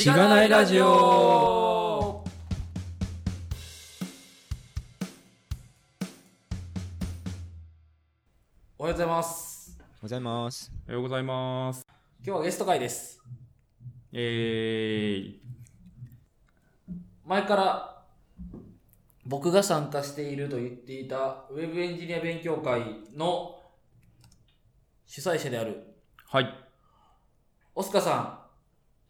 しがないラジオ。おはようございます。おはようございます。おはようございます。今日はゲスト会です。前から僕が参加していると言っていたウェブエンジニア勉強会の主催者である。はい。オスカさん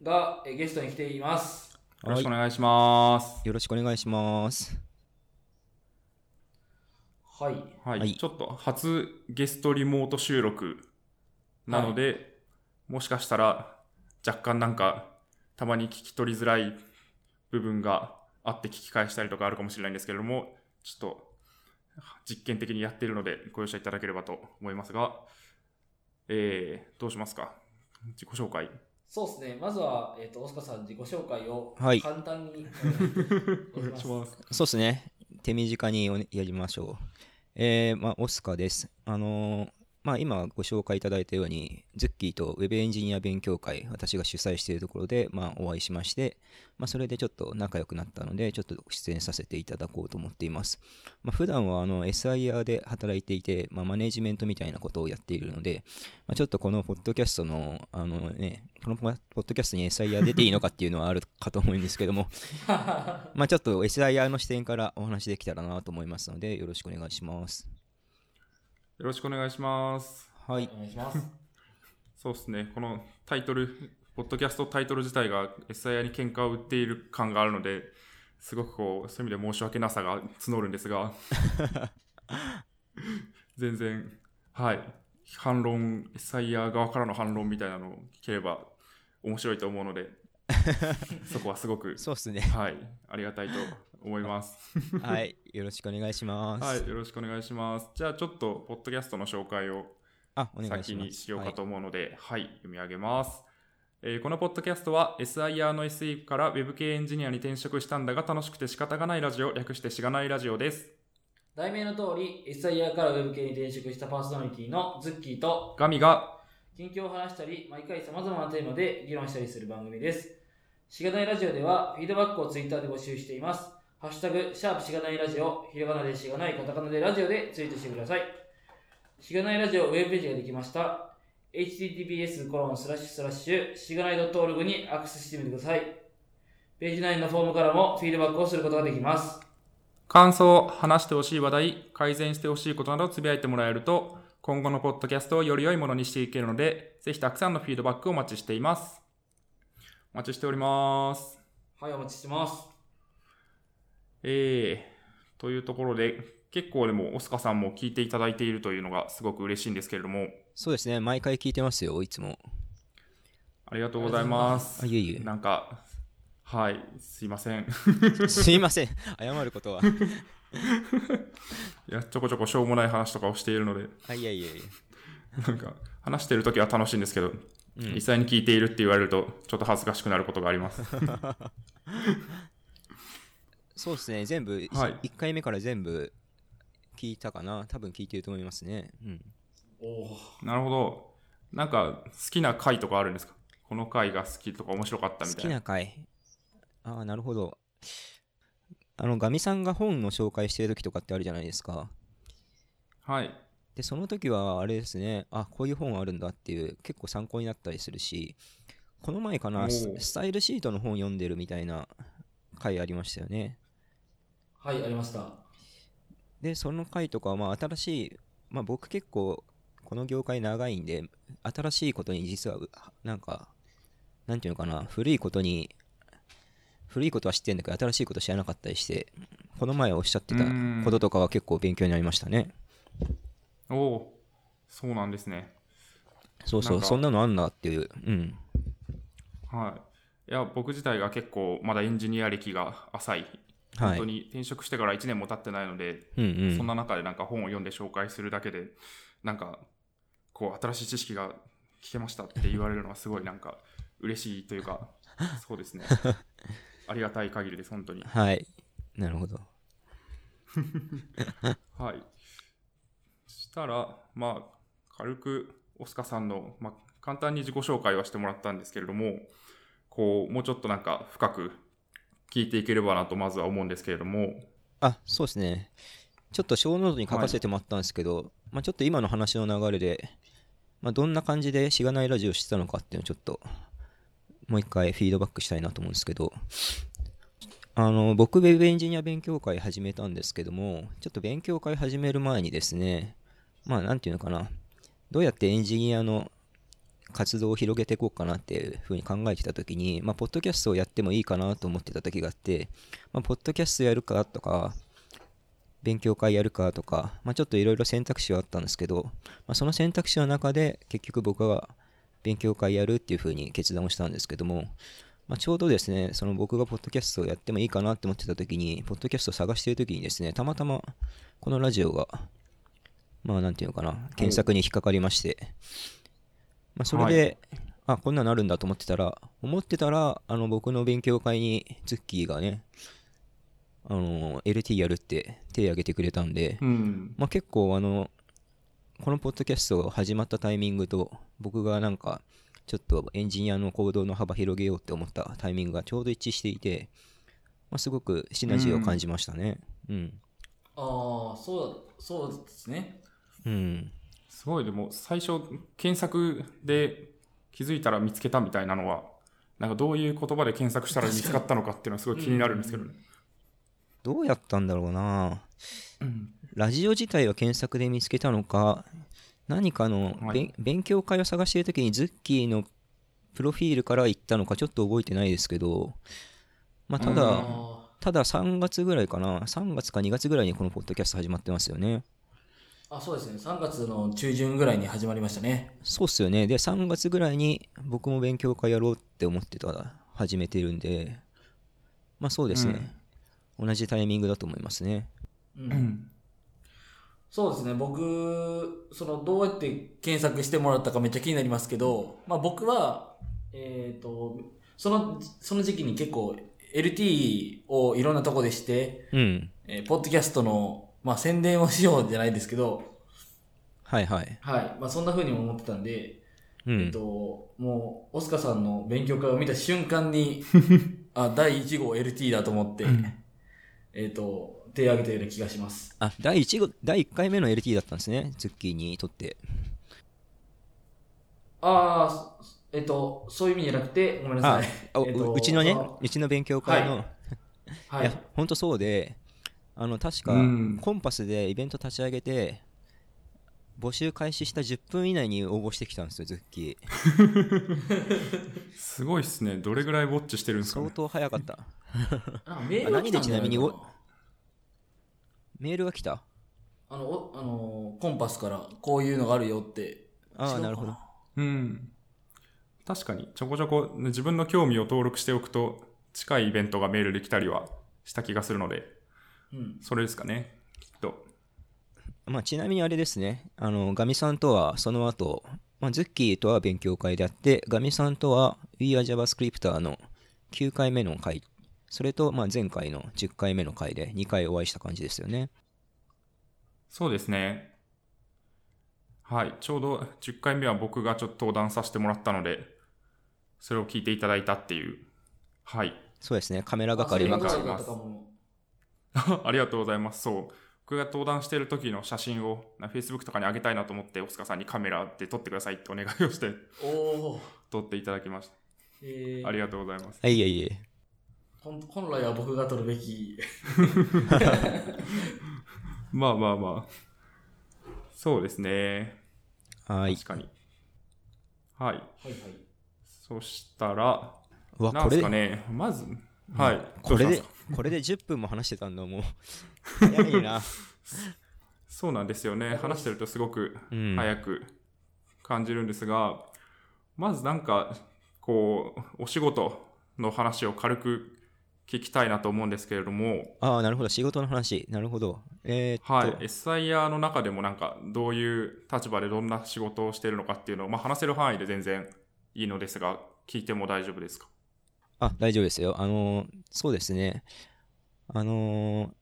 がゲストに来ています。よろしくお願いします。よろしくお願いします。はい。はい。ちょっと初ゲストリモート収録なので、はい、もしかしたら若干なんかたまに聞き取りづらい部分があって聞き返したりとかあるかもしれないんですけれども、ちょっと実験的にやっているのでご容赦いただければと思いますが、どうしますか？自己紹介。そうですね。まずは、オスカさん自己紹介を簡単に、お願いします。そうですね。手短にやりましょう。オスカです。今ご紹介いただいたように、ズッキーとウェブエンジニア勉強会、私が主催しているところで、お会いしまして、それでちょっと仲良くなったので、ちょっと出演させていただこうと思っています。普段はSIer で働いていて、マネジメントみたいなことをやっているので、ちょっとこのポッドキャストの、このポッドキャストに SIer 出ていいのかっていうのはあるかと思うんですけども、ちょっと SIer の視点からお話できたらなと思いますので、よろしくお願いします。よろしくお願いします。はい。お願いします。そうですね。このタイトル、ポッドキャストタイトル自体が SIer に喧嘩を売っている感があるので、すごくこうそういう意味で申し訳なさが募るんですが、全然反論、SIer 側からの反論みたいなのを聞ければ面白いと思うので、そこはすごくそうですね。はい、ありがたいと思いますはい、よろしくお願いします。はい、よろしくお願いします。じゃあちょっとポッドキャストの紹介を先にしようかと思うので、はい、読み上げます。このポッドキャストは SIer の SE から Web 系エンジニアに転職したんだが楽しくて仕方がないラジオ、略してしがないラジオです。題名の通り、SIer から Web 系に転職したパーソナリティのズッキーとガミが近況を話したり、毎回様々なテーマで議論したりする番組です。しがないラジオではフィードバックをツイッターで募集しています。ハッシュタグ、シャープしがないラジオ、ひらがなでしがない、カタカナでラジオでツイートしてください。しがないラジオウェブページができました。https:// しがない .org にアクセスしてみてください。ページ内のフォームからもフィードバックをすることができます。感想、話してほしい話題、改善してほしいことなどつぶやいてもらえると、今後のポッドキャストをより良いものにしていけるので、ぜひたくさんのフィードバックをお待ちしています。お待ちしております。はい、お待ちしてます。というところで、結構でもオスカさんも聞いていただいているというのがすごく嬉しいんですけれども。そうですね、毎回聞いてますよ、いつも。ありがとうございます。いえいえ。なんか、はい、すいません。すいません、謝ることは。いや、ちょこちょこしょうもない話とかをしているので。いやいやいや。なんか、話してるときは楽しいんですけど、実際に聞いているって言われると、ちょっと恥ずかしくなることがあります。そうですね、全部、1回目から全部聞いたかな、多分聞いてると思いますね。うん、お、なるほど。なんか好きな回とかあるんですか？この回が好きとか面白かったみたいな。好きな回。あ、なるほど。ガミさんが本の紹介してる時とかってあるじゃないですか。はい。で、その時はあれですね、こういう本あるんだっていう、結構参考になったりするし、この前かな、スタイルシートの本読んでるみたいな回ありましたよね。はい、ありました。で、その回とかは新しい、僕結構この業界長いんで、新しいことに実はなんていうのかな、古いことは知ってんだけど新しいこと知らなかったりして、この前おっしゃってたこととかは結構勉強になりましたね。おお、そうなんですね。そうそう、そんなのあんなっていう。うん。はい。いや、僕自体が結構まだエンジニア歴が浅い、本当に転職してから1年も経ってないので、そんな中で本を読んで紹介するだけでこう新しい知識が聞けましたって言われるのはすごい嬉しいというかそうですね、ありがたい限りです、本当に。はい、なるほどはい、そしたら軽くオスカさんの、簡単に自己紹介はしてもらったんですけれども、こうもうちょっとなんか深く聞いていければなとまずは思うんですけれども。あ、そうですね。ちょっとショーノートに書かせてもらったんですけど、はい、ちょっと今の話の流れで、どんな感じでしがないラジオしてたのかっていうのをちょっともう一回フィードバックしたいなと思うんですけど、僕ウェブエンジニア勉強会始めたんですけども、ちょっと勉強会始める前にですね、なんていうのかな、どうやってエンジニアの活動を広げていこうかなっていうふうに考えてたときに、ポッドキャストをやってもいいかなと思ってた時があって、ポッドキャストやるかとか勉強会やるかとか、ちょっといろいろ選択肢はあったんですけど、その選択肢の中で結局僕は勉強会やるっていうふうに決断をしたんですけども、ちょうどですね、その僕がポッドキャストをやってもいいかなって思ってた時に、ポッドキャストを探している時にですね、たまたまこのラジオがなんていうのかな、検索に引っかかりまして、それで、こんなのあるんだと思ってたら僕の勉強会にズッキーがね、LT やるって手を挙げてくれたんで、結構このポッドキャストが始まったタイミングと、僕がなんかちょっとエンジニアの行動の幅広げようって思ったタイミングがちょうど一致していて、すごくシナジーを感じましたね。ああ、そうですね。すごい。でも最初検索で気づいたら見つけたみたいなのは、なんかどういう言葉で検索したら見つかったのかっていうのはすごい気になるんですけどね。どうやったんだろうな、ラジオ自体は検索で見つけたのか、何かの、勉強会を探しているときにズッキーのプロフィールから行ったのかちょっと覚えてないですけど、ただ3月ぐらいかな、3月か2月ぐらいにこのポッドキャスト始まってますよね。あ、そうですね、3月の中旬ぐらいに始まりましたね。そうっすよね。で3月ぐらいに僕も勉強会やろうって思ってた、始めてるんで、そうですね、同じタイミングだと思いますね。そうですね。僕、どうやって検索してもらったかめっちゃ気になりますけど、僕は、その時期に結構 LT をいろんなとこでして、ポッドキャストの、宣伝をしようじゃないですけど、そんな風にも思ってたんで、もうオスカさんの勉強会を見た瞬間に第1号 LT だと思って、手を挙げたような気がします。あ、第1回目の LT だったんですね、ズッキーにとって。そういう意味じゃなくて、ごめんなさい。うちのね、うちの勉強会の、いや本当そうで、確かコンパスでイベント立ち上げて募集開始した10分以内に応募してきたんですよ、ズッキー。すごいっすね。どれぐらいウォッチしてるんですかね。相当早かった。何でちなみにメールが来た？コンパスからこういうのがあるよって。ああ、なるほど。確かにちょこちょこ自分の興味を登録しておくと近いイベントがメールできたりはした気がするので、それですかね、きっと。ちなみにあれですね、ガミさんとはその後、ズッキーとは勉強会であって、ガミさんとは We are JavaScripters の9回目の回、それと前回の10回目の回で2回お会いした感じですよね。そうですね。ちょうど10回目は僕がちょっと登壇させてもらったので、それを聞いていただいたっていう。そうですね、カメラ係の方が。ありがとうございます。そう、僕が登壇している時の写真を Facebook とかに上げたいなと思って、オスカさんにカメラで撮ってくださいってお願いをして撮っていただきました。ありがとうございます。いえいえ、本来は僕が撮るべき。そうですね。確かに。そしたらなんですかね、まずこれで10分も話してたんだ、もう早いな。そうなんですよね、話してるとすごく早く感じるんですが、まずなんかこうお仕事の話を軽く聞きたいなと思うんですけれども。ああ、なるほど、仕事の話、なるほど。SIer の中でもなんかどういう立場でどんな仕事をしているのかっていうのを、話せる範囲で全然いいのですが、聞いても大丈夫ですか？あ、大丈夫ですよ。そうですね。ウェ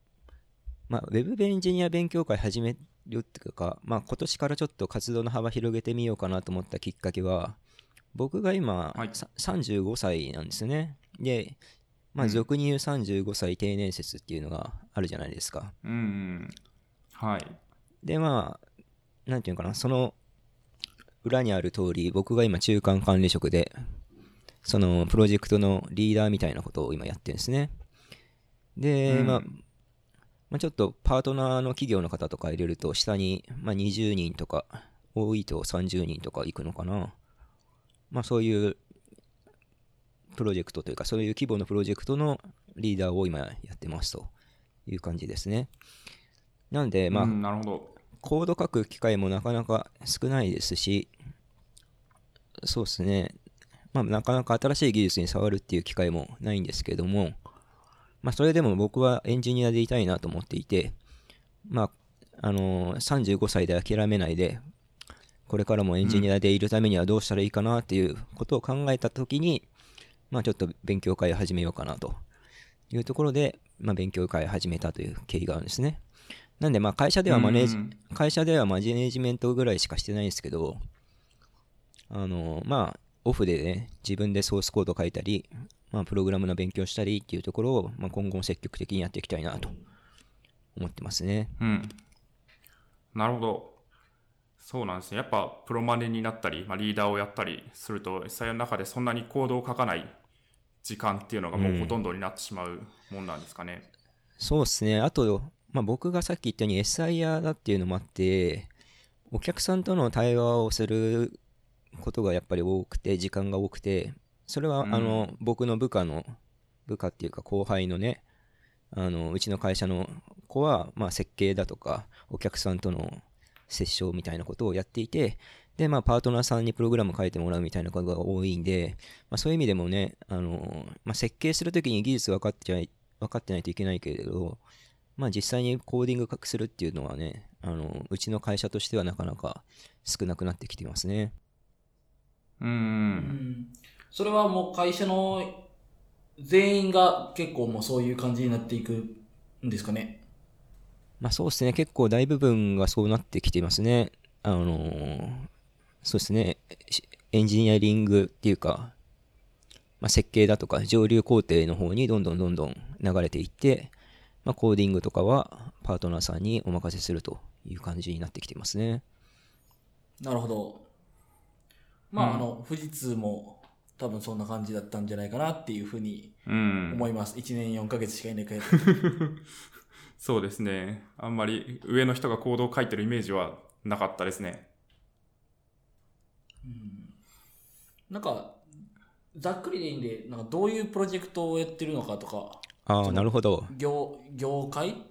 ブエンジニア勉強会始めるっていうか、今年からちょっと活動の幅広げてみようかなと思ったきっかけは、僕が今、はい、35歳なんですね。で、まあ、俗に言う35歳定年説っていうのがあるじゃないですか。うん、うん、はい。で、まあ、なんていうのかな、その裏にある通り、僕が今中間管理職で、そのプロジェクトのリーダーみたいなことを今やってるんですね。で、うん、まあ、ちょっとパートナーの企業の方とか入れると、下に、まあ、20人とか、多いと30人とかいくのかな。まあ、そういうプロジェクトというか、そういう規模のプロジェクトのリーダーを今やってますという感じですね。なんで、まあ、なるほど。コード書く機会もなかなか少ないですし、そうですね、まあ、なかなか新しい技術に触るっていう機会もないんですけども、まあ、それでも僕はエンジニアでいたいなと思っていて、まあ、35歳で諦めないで、これからもエンジニアでいるためにはどうしたらいいかなっていうことを考えたときに、まあ、ちょっと勉強会を始めようかなというところで、まあ、勉強会を始めたという経緯があるんですね。なんで、まあ会社ではマネジメントぐらいしかしてないんですけど、まあ、オフでね、自分でソースコード書いたり、まあ、プログラムの勉強したりっていうところを、まあ、今後も積極的にやっていきたいなと思ってますね。うん。なるほど。そうなんですね。やっぱプロマネになったり、まあ、リーダーをやったりすると、SIerの中でそんなにコードを書かない時間っていうのがもうほとんどになってしまうもんなんですかね。うん、そうですね。あと、まあ、僕がさっき言ったように SIer だっていうのもあって、お客さんとの対話をすることがやっぱり多くて、時間が多くて、それは僕の部下っていうか後輩のね、うちの会社の子はまあ設計だとかお客さんとの接触みたいなことをやっていて、で、まあ、パートナーさんにプログラム書いてもらうみたいなことが多いんで、まあ、そういう意味でもね、まあ、設計するときに技術分かってないといけないけれど、まあ、実際にコーディングするっていうのはね、うちの会社としてはなかなか少なくなってきていますね。それはもう会社の全員が結構もうそういう感じになっていくんですかね。まあ、そうですね、結構大部分がそうなってきていますね。そうですね、エンジニアリングっていうか、まあ、設計だとか上流工程の方にどんどん流れていって、まあ、コーディングとかはパートナーさんにお任せするという感じになってきていますね。なるほど。まあ、富士通も多分そんな感じだったんじゃないかなっていうふうに思います。1年4ヶ月しかいないから。そうですね。あんまり上の人がコードを書いてるイメージはなかったですね。うん、なんか、ざっくりでいいんで、なんかどういうプロジェクトをやってるのかとか。ああ、なるほど。業態、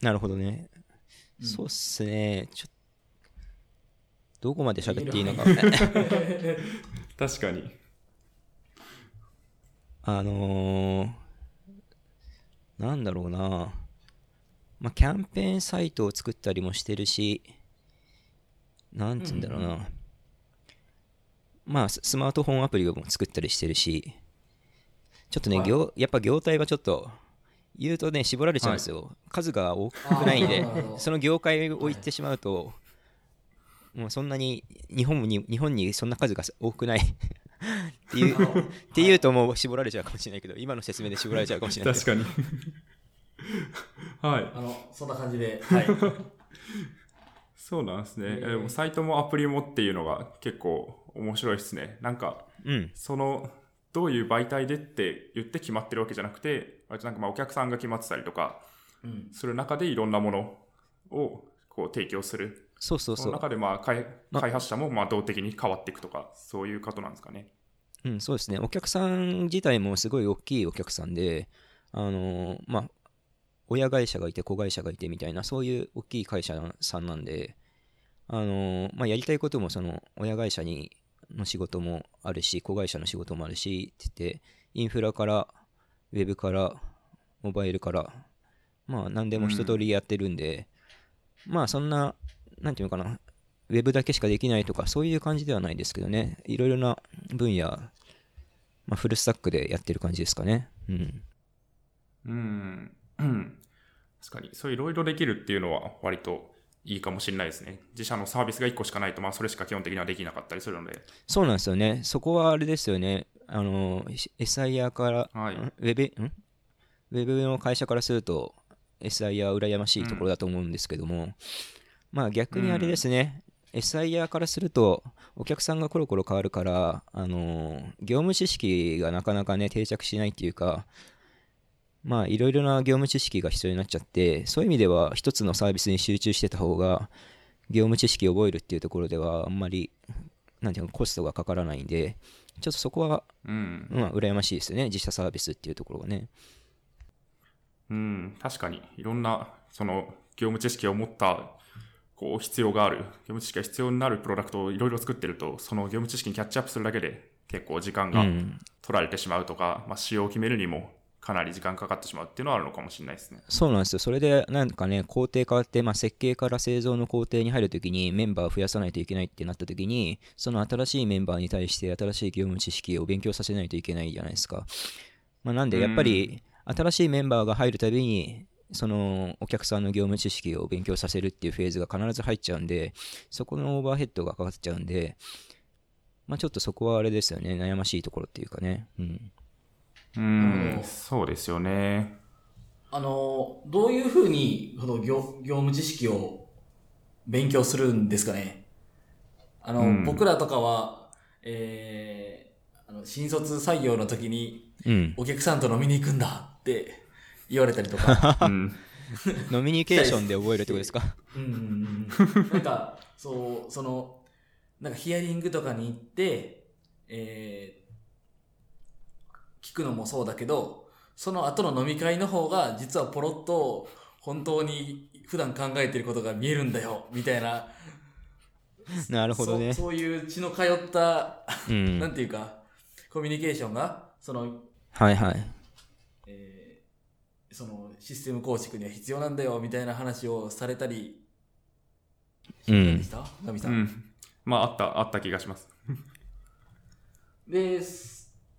なるほどね。うん、そうっすね。ちょっとどこまで喋っていいのか分からない。確かに。なんだろうな、まあ、キャンペーンサイトを作ったりもしてるし、なんて言うんだろうな、まあ、スマートフォンアプリも作ったりしてるし、ちょっとね、やっぱ業態はちょっと言うとね、絞られちゃうんですよ。はい、数が多くないんで、その業界を言ってしまうと、はい、もうそんなに日本にそんな数が多くないっていうと、もう絞られちゃうかもしれないけど、今の説明で絞られちゃうかもしれない。確かに、はい、そんな感じで、はい、そうなんですね。でもサイトもアプリもっていうのが結構面白いですね。なんか、うん、そのどういう媒体でって言って決まってるわけじゃなくて、なんかまあお客さんが決まってたりとかする中でいろんなものをこう提供する。そうその中で、まあ開発者もまあ動的に変わっていくとか、そういうことなんですかね。うん、そうですね。お客さん自体もすごい大きいお客さんで、まあ、親会社がいて子会社がいてみたいな、そういう大きい会社さんなんで、まあ、やりたいこともその親会社の仕事もあるし、子会社の仕事もあるしって言って、インフラからウェブからモバイルから、まあ、何でも一通りやってるんで、まあ、そんななんていうのかな、ウェブだけしかできないとかそういう感じではないですけどね、いろいろな分野、まあ、フルスタックでやってる感じですかね。確かにそういろいろできるっていうのは割といいかもしれないですね。自社のサービスが1個しかないと、まあ、それしか基本的にはできなかったりするので。そうなんですよね。そこはあれですよね。SIer から、はい、ウェブの会社からすると SIer は羨ましいところだと思うんですけども、まあ逆にあれですね、SIer からするとお客さんがコロコロ変わるから、業務知識がなかなかね定着しないっていうか、まあいろいろな業務知識が必要になっちゃって、そういう意味では一つのサービスに集中してた方が業務知識を覚えるっていうところではあんまりなんていうかコストがかからないんで、ちょっとそこは、まあ、羨ましいですよね、自社サービスっていうところがね。うん、確かにいろんなその業務知識を持ったこう必要がある、業務知識が必要になるプロダクトをいろいろ作ってると、その業務知識にキャッチアップするだけで結構時間が取られてしまうとか、まあ、仕様を決めるにもかなり時間かかってしまうっていうのはあるのかもしれないですね。そうなんですよ。それでなんかね工程変わって、まあ、設計から製造の工程に入るときにメンバーを増やさないといけないってなったときに、その新しいメンバーに対して新しい業務知識を勉強させないといけないじゃないですか、まあ、なんでやっぱり新しいメンバーが入るたびにそのお客さんの業務知識を勉強させるっていうフェーズが必ず入っちゃうんで、そこのオーバーヘッドがかかっちゃうんで、まあ、ちょっとそこはあれですよね、悩ましいところっていうかね。そうですよね。どういうふうにその 業務知識を勉強するんですかね。僕らとかは、新卒採用の時に、お客さんと飲みに行くんだって言われたりとか、飲みニケーションで覚えるってことですか。なんかそう、そのなんかヒアリングとかに行って、聞くのもそうだけど、その後の飲み会の方が実はポロッと本当に普段考えてることが見えるんだよみたいな。なるほどね。そういう血の通ったなんていうかコミュニケーションがそのはいはい。そのシステム構築には必要なんだよみたいな話をされたりでした、神さん。まああった気がします。で、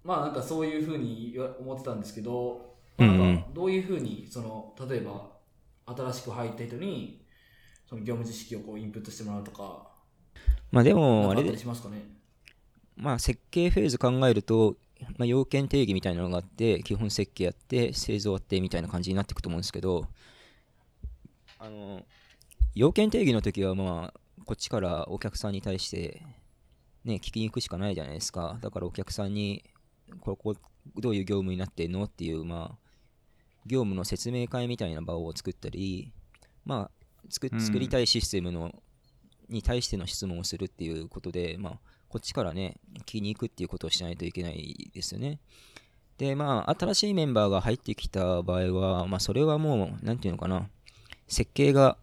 まあなんかそういうふうに思ってたんですけど、なんかどういうふうにその例えば新しく入った人にその業務知識をこうインプットしてもらうとか、まあでもあれでしますかね。まあ設計フェーズ考えると。まあ、要件定義みたいなのがあって基本設計やって製造やってみたいな感じになっていくと思うんですけど、要件定義の時はまあこっちからお客さんに対してね聞きに行くしかないじゃないですか。だからお客さんにここどういう業務になってんのっていうまあ業務の説明会みたいな場を作ったり、まあ作りたいシステムのに対しての質問をするっていうことで、まあこっちからね聞きに行くっていうことをしないといけないですよね。でまあ新しいメンバーが入ってきた場合は、まあ、それはもうなんていうのかな、設計が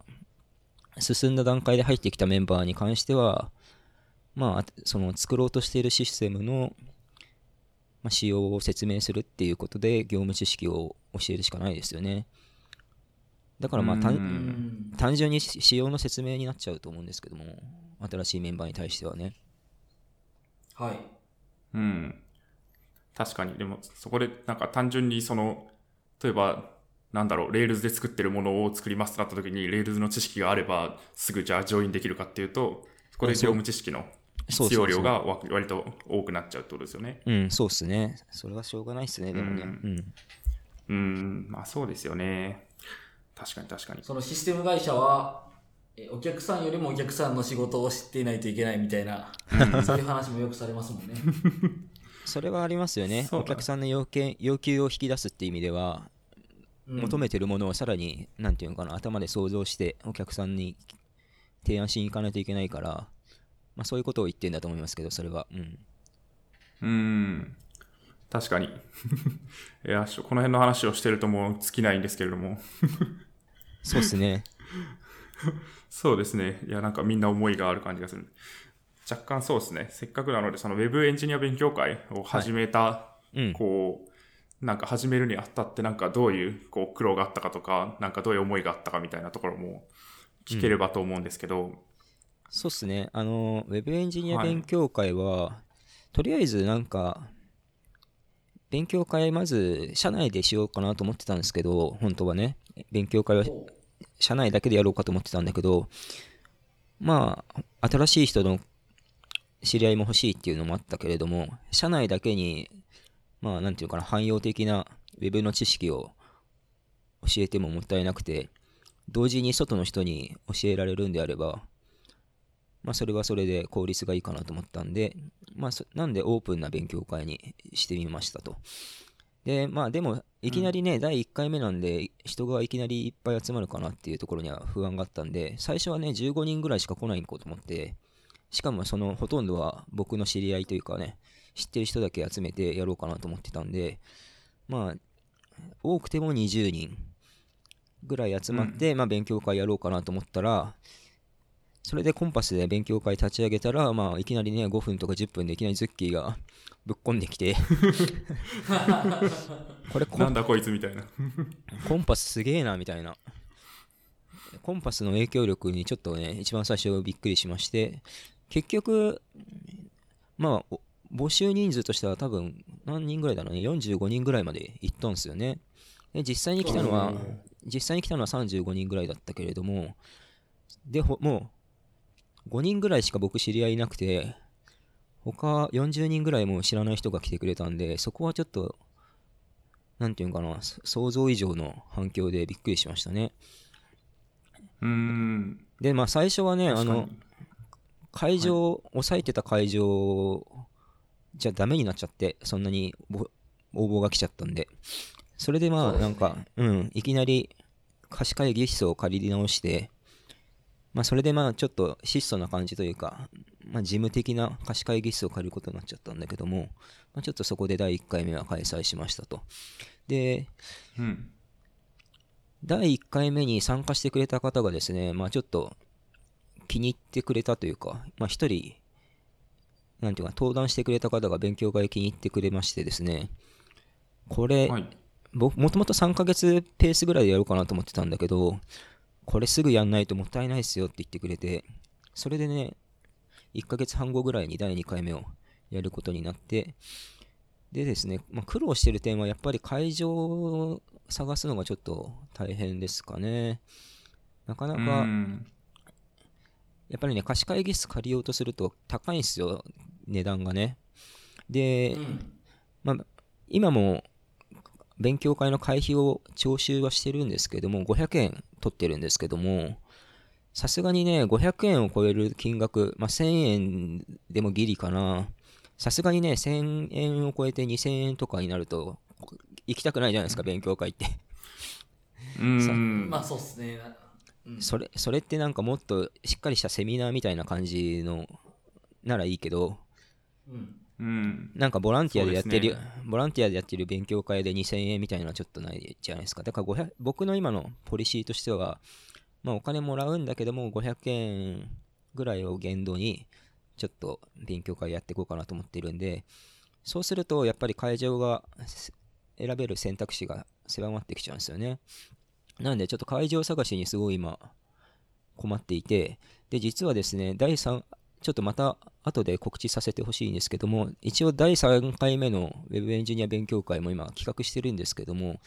進んだ段階で入ってきたメンバーに関しては、まあその作ろうとしているシステムの仕様を説明するっていうことで業務知識を教えるしかないですよね。だからまあ単純に仕様の説明になっちゃうと思うんですけども、新しいメンバーに対してはね。はい、確かに。でもそこでなんか単純にその例えばなんだろう、レールズで作ってるものを作りますとなった時にレールズの知識があればすぐじゃあジョインできるかっていうと、そこで業務知識の必要量が割と多くなっちゃうってことですよね。そうですね。それはしょうがないですね。でもね。まあそうですよね。確かに。そのシステム会社は。お客さんよりもお客さんの仕事を知っていないといけないみたいなそういう話もよくされますもんね。それはありますよね。お客さんの要求を引き出すっていう意味では、求めてるものをさらになんていうのかな、頭で想像してお客さんに提案しに行かないといけないから、まあ、そういうことを言ってるんだと思いますけど、それは確かに。いや、この辺の話をしてるともう尽きないんですけれども。そうですね。そうですね。いや、なんかみんな思いがある感じがする。若干そうですね。せっかくなので、その Web エンジニア勉強会を始めた、こう、なんか始めるにあたって、なんかどういう、こう、苦労があったかとか、なんかどういう思いがあったかみたいなところも聞ければと思うんですけど。そうですね。Web エンジニア勉強会は、とりあえずなんか、勉強会まず、社内でしようかなと思ってたんですけど、本当はね、勉強会は、社内だけでやろうかと思ってたんだけど、まあ、新しい人の知り合いも欲しいっていうのもあったけれども、社内だけに、まあ、なんていうかな、汎用的な Web の知識を教えてももったいなくて、同時に外の人に教えられるんであれば、まあ、それはそれで効率がいいかなと思ったんで、まあ、なんでオープンな勉強会にしてみましたと。で、まあ、でも、いきなりね、第1回目なんで、人がいきなりいっぱい集まるかなっていうところには不安があったんで、最初はね、15人ぐらいしか来ないんかと思って、しかもそのほとんどは僕の知り合いというかね、知ってる人だけ集めてやろうかなと思ってたんで、まあ、多くても20人ぐらい集まって、まあ、勉強会やろうかなと思ったら、それでコンパスで勉強会立ち上げたら、まあ、いきなりね、5分とか10分でいきなりズッキーがぶっこんできてこれなんだこいつみたいなコンパスすげえなみたいな、コンパスの影響力にちょっとね、一番最初びっくりしまして、結局まあ募集人数としては多分何人ぐらいだろうね、45人ぐらいまで行ったんですよね。で、実際に来たのは35人ぐらいだったけれども、でもう5人ぐらいしか僕知り合いなくて、他40人ぐらいも知らない人が来てくれたんで、そこはちょっとなんていうのかな、想像以上の反響でびっくりしましたね。で、まあ最初はね、あの会場、押さえてた会場じゃダメになっちゃって、そんなに応募が来ちゃったんで、それでまあなんか、いきなり貸し会議室を借り直して、まあそれでまあちょっと質素な感じというか、まあ事務的な貸し会議室を借りることになっちゃったんだけども、まあちょっとそこで第1回目は開催しましたと。で、第1回目に参加してくれた方がですね、まあちょっと気に入ってくれたというか、まあ一人、なんていうか、登壇してくれた方が勉強会気に入ってくれましてですね、これ、僕もともと3ヶ月ペースぐらいでやろうかなと思ってたんだけど、これすぐやんないともったいないっすよって言ってくれて、それでね、1ヶ月半後ぐらいに第2回目をやることになって、でですね、まあ、苦労してる点はやっぱり会場を探すのがちょっと大変ですかね。なかなかやっぱりね、貸し会議室借りようとすると高いんすよ、値段がね。で、まあ、今も勉強会の会費を徴収はしてるんですけども、500円取ってるんですけども、さすがにね、500円を超える金額、まあ、1000円でもギリかな。さすがにね、1000円を超えて2000円とかになると行きたくないじゃないですか、勉強会ってまあそうっすね、それってなんかもっとしっかりしたセミナーみたいな感じのならいいけど、なんかボランティアでやってる勉強会で2000円みたいなのはちょっとないじゃないですか。だから僕の今のポリシーとしては、まあ、お金もらうんだけども500円ぐらいを限度にちょっと勉強会やっていこうかなと思ってるんで、そうするとやっぱり会場が選べる選択肢が狭まってきちゃうんですよね。なんでちょっと会場探しにすごい今困っていて、で実はですね、ちょっとまた後で告知させてほしいんですけども、一応第3回目の Web エンジニア勉強会も今企画してるんですけども、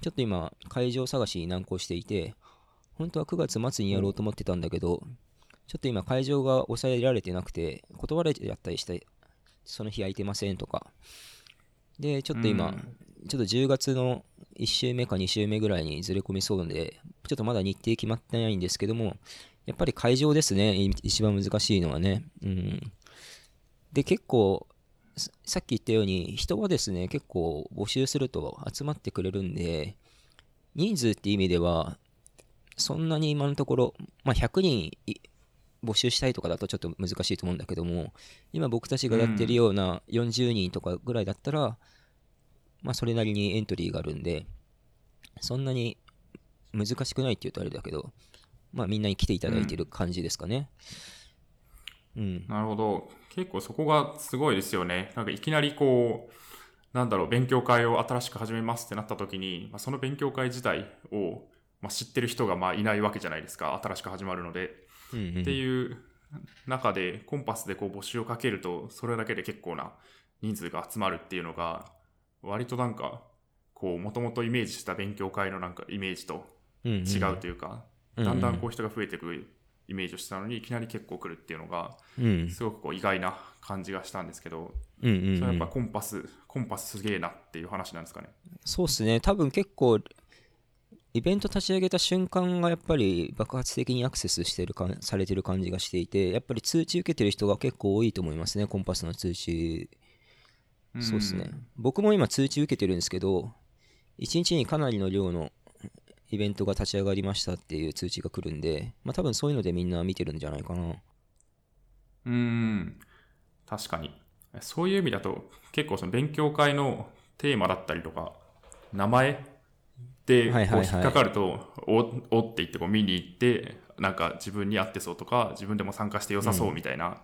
ちょっと今会場探しに難航していて、本当は9月末にやろうと思ってたんだけど、ちょっと今会場が抑えられてなくて、断られちゃったりして、その日空いてませんとかで、ちょっと今ちょっと10月の1週目か2週目ぐらいにずれ込みそうで、ちょっとまだ日程決まってないんですけども、やっぱり会場ですね、一番難しいのはね。で、結構さっき言ったように、人はですね、結構募集すると集まってくれるんで、人数って意味ではそんなに今のところ、まあ、100人募集したいとかだとちょっと難しいと思うんだけども、今僕たちがやってるような40人とかぐらいだったら、まあそれなりにエントリーがあるんで、そんなに難しくないって言うとあれだけど、まあ、みんなに来ていただいている感じですかね。なるほど。結構そこがすごいですよね。なんかいきなりこう、なんだろう、勉強会を新しく始めますってなった時に、まあ、その勉強会自体を、まあ、知ってる人がまあいないわけじゃないですか、新しく始まるので、っていう中でコンパスでこう募集をかけると、それだけで結構な人数が集まるっていうのが、割となんかこうもともとイメージした勉強会のなんかイメージと違うというか、だんだんこう人が増えていくイメージをしてたのにいきなり結構来るっていうのがすごくこう意外な感じがしたんですけど、うんうんうん、それはやっぱコンパスすげえなっていう話なんですかね。そうですね、多分結構イベント立ち上げた瞬間がやっぱり爆発的にアクセスしてるかされてる感じがしていて、やっぱり通知受けてる人が結構多いと思いますね、コンパスの通知。そうですね、僕も今通知受けてるんですけど、1日にかなりの量のイベントが立ち上がりましたっていう通知が来るんで、まあ多分そういうのでみんな見てるんじゃないかな。確かにそういう意味だと結構その勉強会のテーマだったりとか名前でこう引っかかると、はいはいはい、おって言ってこう見に行ってなんか自分に合ってそうとか自分でも参加して良さそうみたいな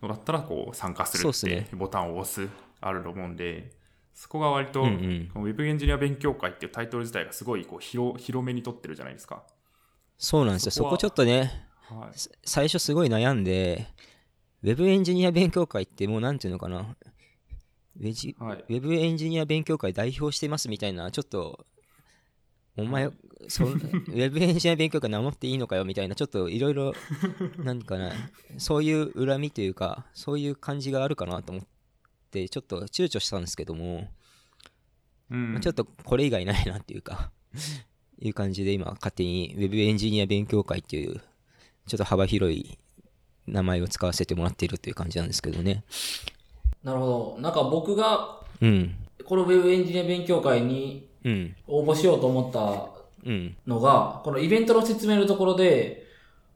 のだったらこう参加するってボタンを押すあると思うんで、そこが割と、ウェブエンジニア勉強会っていうタイトル自体がすごいこう広めに取ってるじゃないですか。そうなんですよ。そこちょっとね、はい、最初すごい悩んで、ウェブエンジニア勉強会ってもうなんていうのかな、はい、ウェブエンジニア勉強会代表してますみたいな、ちょっとお前ウェブエンジニア勉強会名乗っていいのかよみたいな、ちょっといろいろなんかな、そういう恨みというかそういう感じがあるかなと思ってでちょっと躊躇したんですけども、まあ、ちょっとこれ以外ないなっていうかいう感じで今勝手にウェブエンジニア勉強会っていうちょっと幅広い名前を使わせてもらっているという感じなんですけどね。なるほど。なんか僕がこのウェブエンジニア勉強会に応募しようと思ったのが、このイベントの説明のところで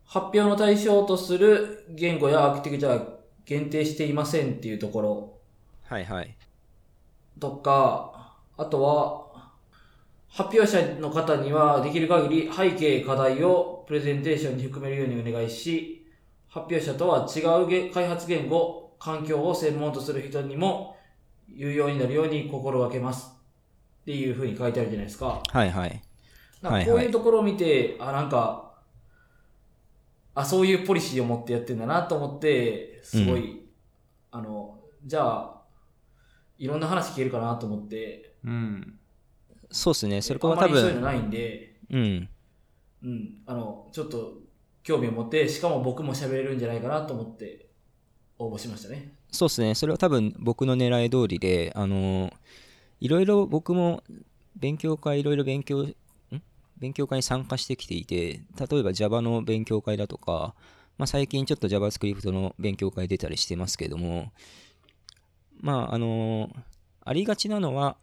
発表の対象とする言語やアーキテクチャは限定していませんっていうところ、はいはい。とか、あとは、発表者の方にはできる限り背景、課題をプレゼンテーションに含めるようにお願いし、発表者とは違う開発言語、環境を専門とする人にも有用になるように心がけますっていうふうに書いてあるじゃないですか。はいはい。なんかこういうところを見て、あ、なんか、あ、そういうポリシーを持ってやってんだなと思って、すごい、じゃあ、いろんな話聞けるかなと思って、そうですね。それは多分あまりそういうのないんで、ちょっと興味を持って、しかも僕も喋れるんじゃないかなと思って応募しましたね。そうですね。それは多分僕の狙い通りで、いろいろ僕も勉強会に参加してきていて、例えば Java の勉強会だとか、まあ、最近ちょっと JavaScript の勉強会出たりしてますけども。まあありがちなのは、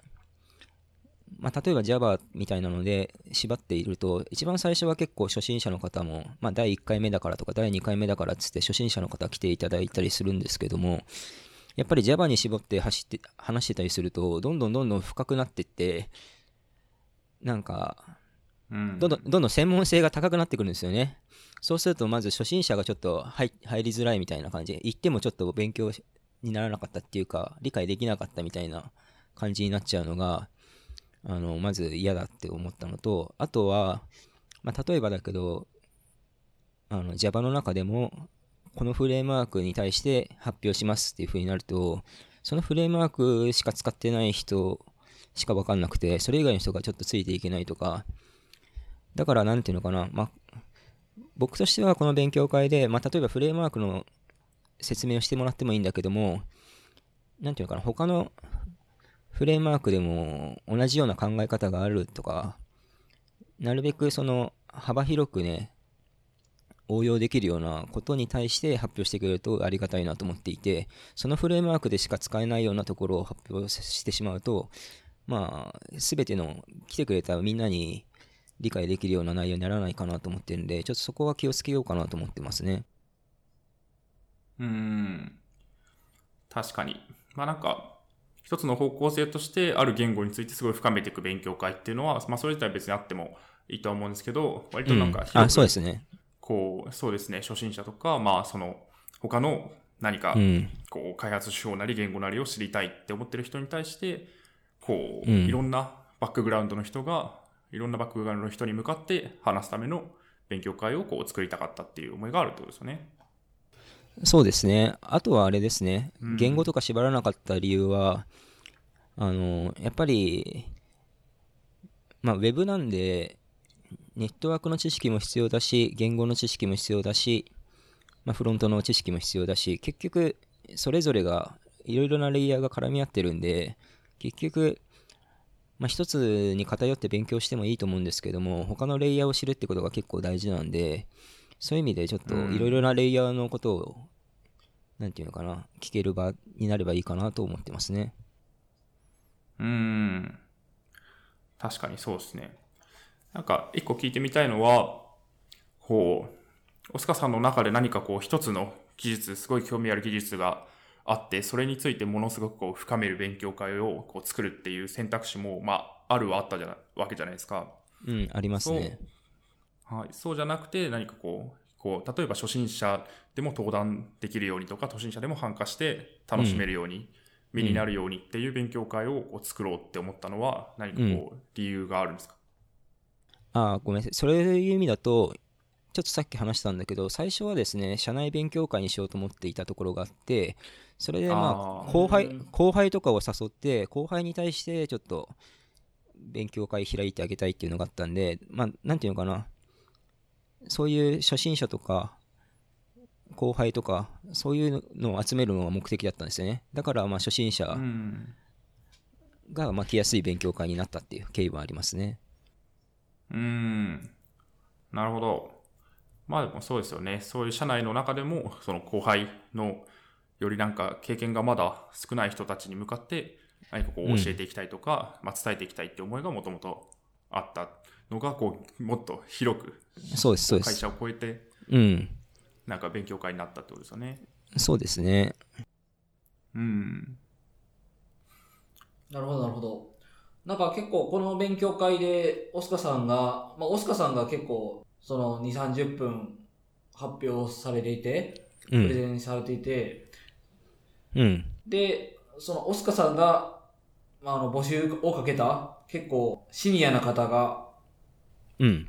まあ、例えば Java みたいなので縛っていると一番最初は結構初心者の方も、まあ、第1回目だからとか第2回目だからっつって初心者の方来ていただいたりするんですけども、やっぱり Java に絞って話してたりするとどんどん深くなっていって、なんかどんどん専門性が高くなってくるんですよね。そうするとまず初心者がちょっと入りづらいみたいな感じで行ってもちょっと勉強にならなかったっていうか理解できなかったみたいな感じになっちゃうのがまず嫌だって思ったのと、あとは、まあ、例えばだけどJava の中でもこのフレームワークに対して発表しますっていう風になると、そのフレームワークしか使ってない人しか分かんなくて、それ以外の人がちょっとついていけないとか、だからなんていうのかな、まあ、僕としてはこの勉強会で、まあ、例えばフレームワークの説明をしてもらってもいいんだけども、なんていうのかな、他のフレームワークでも同じような考え方があるとか、なるべくその幅広くね応用できるようなことに対して発表してくれるとありがたいなと思っていて、そのフレームワークでしか使えないようなところを発表してしまうと、まあ全ての来てくれたみんなに理解できるような内容にならないかなと思ってるんで、ちょっとそこは気をつけようかなと思ってますね。確かに、まあ、なんか一つの方向性としてある言語についてすごい深めていく勉強会っていうのは、まあ、それ自体は別にあってもいいとは思うんですけど、割となんか広く、そうですね、こうそうですね、初心者とか、まあ、その他の何かこう開発手法なり言語なりを知りたいって思ってる人に対してこういろんなバックグラウンドの人がいろんなバックグラウンドの人に向かって話すための勉強会をこう作りたかったっていう思いがあるってことですよね。そうですね。あとはあれですね、言語とか縛らなかった理由は、やっぱりまあウェブなんでネットワークの知識も必要だし、言語の知識も必要だし、フロントの知識も必要だし、結局それぞれがいろいろなレイヤーが絡み合ってるんで、結局一つに偏って勉強してもいいと思うんですけども、他のレイヤーを知るってことが結構大事なんで、そういう意味でちょっといろいろなレイヤーのことをなんていうのかな、聞ける場になればいいかなと思ってますね。確かにそうですね。なんか一個聞いてみたいのは、オスカさんの中で何か一つの技術、すごい興味ある技術があって、それについてものすごく深める勉強会を作るっていう選択肢も、あるはあったわけじゃないですか。うん、ありますね。はい、そうじゃなくて、何か例えば初心者でも登壇できるようにとか、初心者でも参加して楽しめるように、身になるようにっていう勉強会を作ろうって思ったのは、何か理由があるんですか？ごめんなさい。それいう意味だと、ちょっとさっき話したんだけど、最初はですね、社内勉強会にしようと思っていたところがあって、それで後輩とかを誘って、後輩に対してちょっと勉強会開いてあげたいっていうのがあったんで、なんていうのかな、そういう初心者とか後輩とかそういうのを集めるのが目的だったんですよね。だから初心者が来やすい勉強会になったっていう経緯はありますね。なるほど。でもそうですよね。そういう社内の中でもその後輩のより経験がまだ少ない人たちに向かって何か教えていきたいとか、伝えていきたいって思いがもともとあったのがもっと広く、そうですそうです、会社を超えて勉強会になったってことですよね。そうですね。なるほどなるほど。結構この勉強会でオスカさんが結構その 2,30 分発表されていて、プレゼンされていて、でそのオスカさんが募集をかけた結構シニアな方が、2、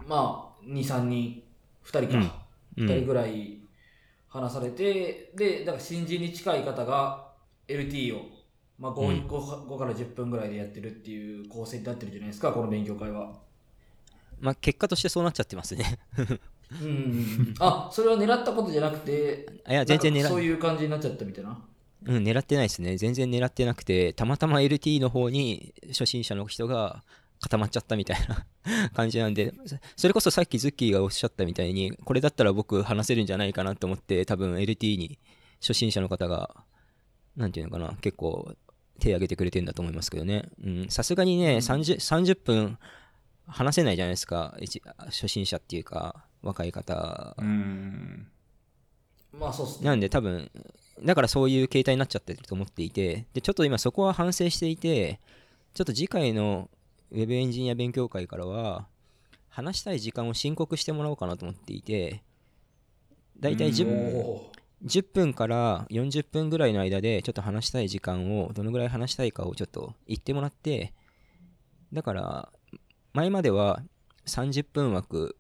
3人、2人か、2人ぐらい話されて、で、新人に近い方が LT を、5から10分ぐらいでやってるっていう構成になってるじゃないですか、この勉強会は。結果としてそうなっちゃってますね。それは狙ったことじゃなくて、いや全然そういう感じになっちゃったみたいな。狙ってないですね。全然狙ってなくて、たまたま LT の方に初心者の人が固まっちゃったみたいな感じなんで、それこそさっきズッキーがおっしゃったみたいに、これだったら僕話せるんじゃないかなと思って、多分 LT に初心者の方が結構手挙げてくれてるんだと思いますけどね。さすがにね、30分話せないじゃないですか、初心者っていうか若い方。そうっすね。なんで多分だからそういう形態になっちゃってると思っていて、でちょっと今そこは反省していて、ちょっと次回のウェブエンジニア勉強会からは話したい時間を申告してもらおうかなと思っていて、だいたい10分から40分ぐらいの間でちょっと話したい時間を、どのぐらい話したいかをちょっと言ってもらって、だから前までは30分枠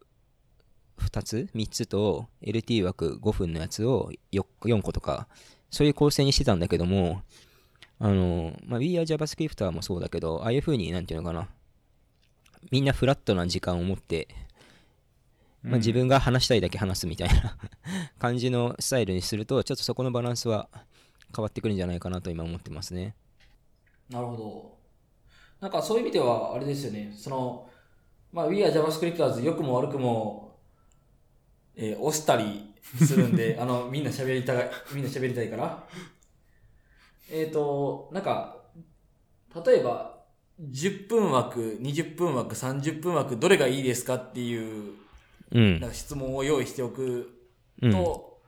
2つ3つと LT 枠5分のやつを4個とかそういう構成にしてたんだけども、We are JavaScripters もそうだけど、ああいう風にみんなフラットな時間を持って、自分が話したいだけ話すみたいな感じのスタイルにすると、ちょっとそこのバランスは変わってくるんじゃないかなと今思ってますね。なるほど。そういう意味ではあれですよね。We are JavaScripters 良くも悪くも押したりするんで、みんな喋りたいから。例えば、10分枠、20分枠、30分枠、どれがいいですかっていう、質問を用意しておくと、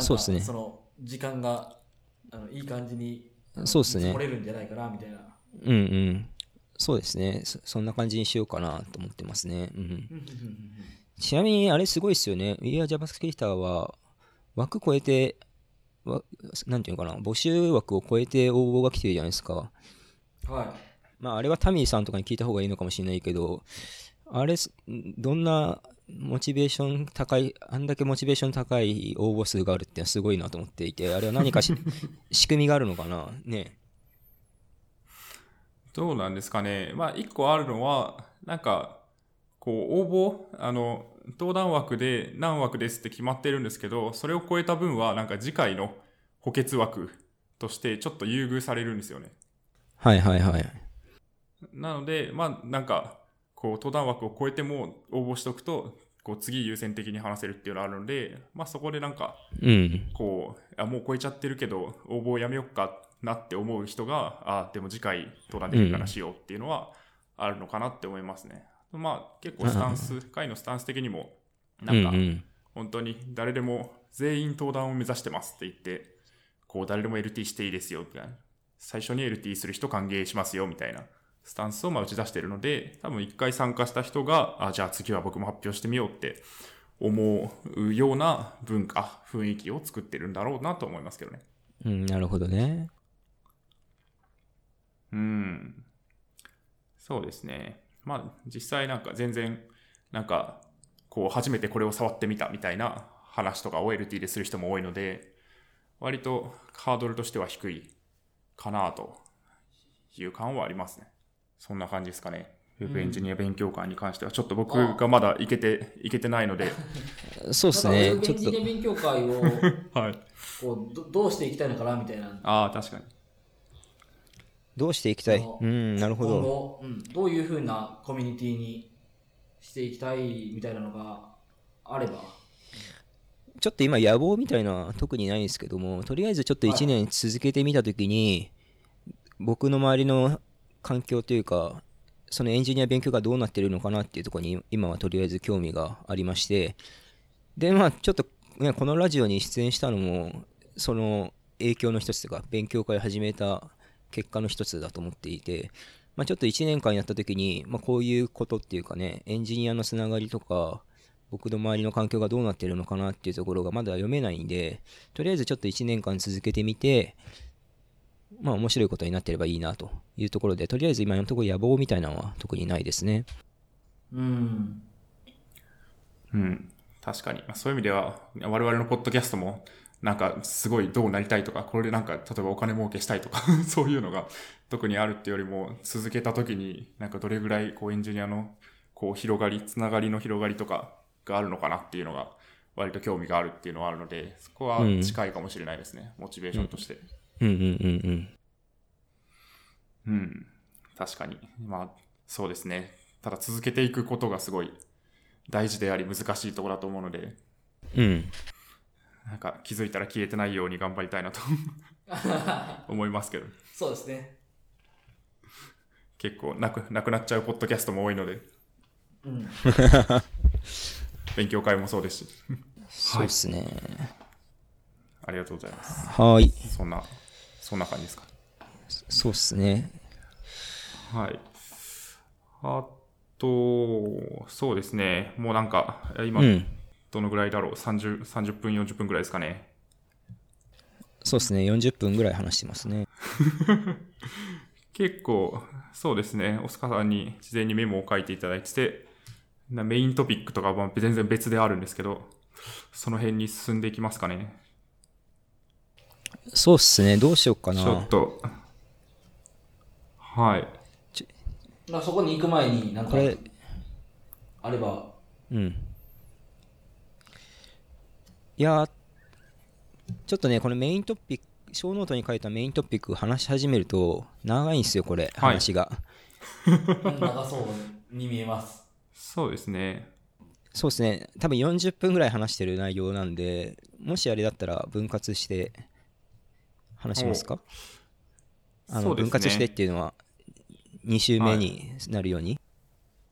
そうですね、時間が、いい感じに、そうですね。取れるんじゃないかな、みたいな。そうですね。そんな感じにしようかなと思ってますね。ちなみにあれすごいですよね。We are JavaScripters は枠超えて、募集枠を超えて応募が来てるじゃないですか。はい。あれはタミーさんとかに聞いた方がいいのかもしれないけど、あれどんなモチベーション高い、あんだけモチベーション高い応募数があるってのはすごいなと思っていて、あれは何か仕組みがあるのかなね。どうなんですかね。一個あるのはこう応募登壇枠で何枠ですって決まってるんですけど、それを超えた分はなんか次回の補欠枠としてちょっと優遇されるんですよね。はいはいはい。なのでまあなんかこう登壇枠を超えても応募しておくとこう次優先的に話せるっていうのがあるので、まあそこでなんかこう、あ、もう超えちゃってるけど応募をやめようかなって思う人が、あ、でも次回登壇できるからしようっていうのはあるのかなって思いますね。まあ結構スタンス、会のスタンス的にもなんか本当に誰でも全員登壇を目指してますって言ってこう誰でも LT していいですよみたいな、最初に LT する人歓迎しますよみたいなスタンスをまあ打ち出してるので、多分一回参加した人が、あ、じゃあ次は僕も発表してみようって思うような文化雰囲気を作ってるんだろうなと思いますけどね。うん、なるほどね。うん、そうですね。まあ実際なんか全然なんかこう初めてこれを触ってみたみたいな話とかを LT でする人も多いので、割とハードルとしては低いかなという感はありますね。そんな感じですかね。ウェブエンジニア勉強会に関してはちょっと僕がまだいけてないのでそうですね。ウェブエンジニア勉強会をこう どうしていきたいのかなみたいなあ、確かにどうしていきたい、うん、なるほど、うん、どういうふうなコミュニティにしていきたいみたいなのがあれば、ちょっと今野望みたいな特にないんですけども、とりあえずちょっと1年続けてみたときに、はい、僕の周りの環境というかそのエンジニア勉強がどうなってるのかなっていうところに今はとりあえず興味がありまして、でまあちょっと、ね、このラジオに出演したのもその影響の一つとか勉強会を始めた結果の一つだと思っていて、まあ、ちょっと1年間やった時に、まあ、こういうことっていうかね、エンジニアのつながりとか僕の周りの環境がどうなってるのかなっていうところがまだ読めないんで、とりあえずちょっと1年間続けてみて、まあ面白いことになってればいいなというところで、とりあえず今のところ野望みたいなのは特にないですね。うん、うん、確かにそういう意味では我々のポッドキャストもなんかすごいどうなりたいとか、これでなんか例えばお金儲けしたいとかそういうのが特にあるってよりも、続けた時になんかどれぐらいこうエンジニアのこう広がり、つながりの広がりとかがあるのかなっていうのが割と興味があるっていうのはあるので、そこは近いかもしれないですね、うん、モチベーションとして。うんうんうんうん。うん、確かに。まあそうですね。ただ続けていくことがすごい大事であり難しいところだと思うので。うん。なんか気づいたら消えてないように頑張りたいなと思いますけどそうですね。結構なくなっちゃうポッドキャストも多いので、うん、勉強会もそうですしそうですね、はい、ありがとうございます。はい、そんな感じですか。そうですね。はい、あとそうですね、もうなんか今、うんどのぐらいだろう、30分40分ぐらいですかね。そうですね、40分ぐらい話してますね結構そうですね、オスカさんに事前にメモを書いていただいてて、メイントピックとかは全然別であるんですけど、その辺に進んでいきますかね。そうですね、どうしようかな、ちょっとはい、まあ、そこに行く前に何かあれば、うん、いやちょっとね、このメイントピック、小ノートに書いたメイントピック話し始めると長いんですよこれ、はい、話が長そうに見えます。そうですね、そうですね、多分40分ぐらい話してる内容なんで、もしあれだったら分割して話しますか。そうですね、分割してっていうのは2週目になるように、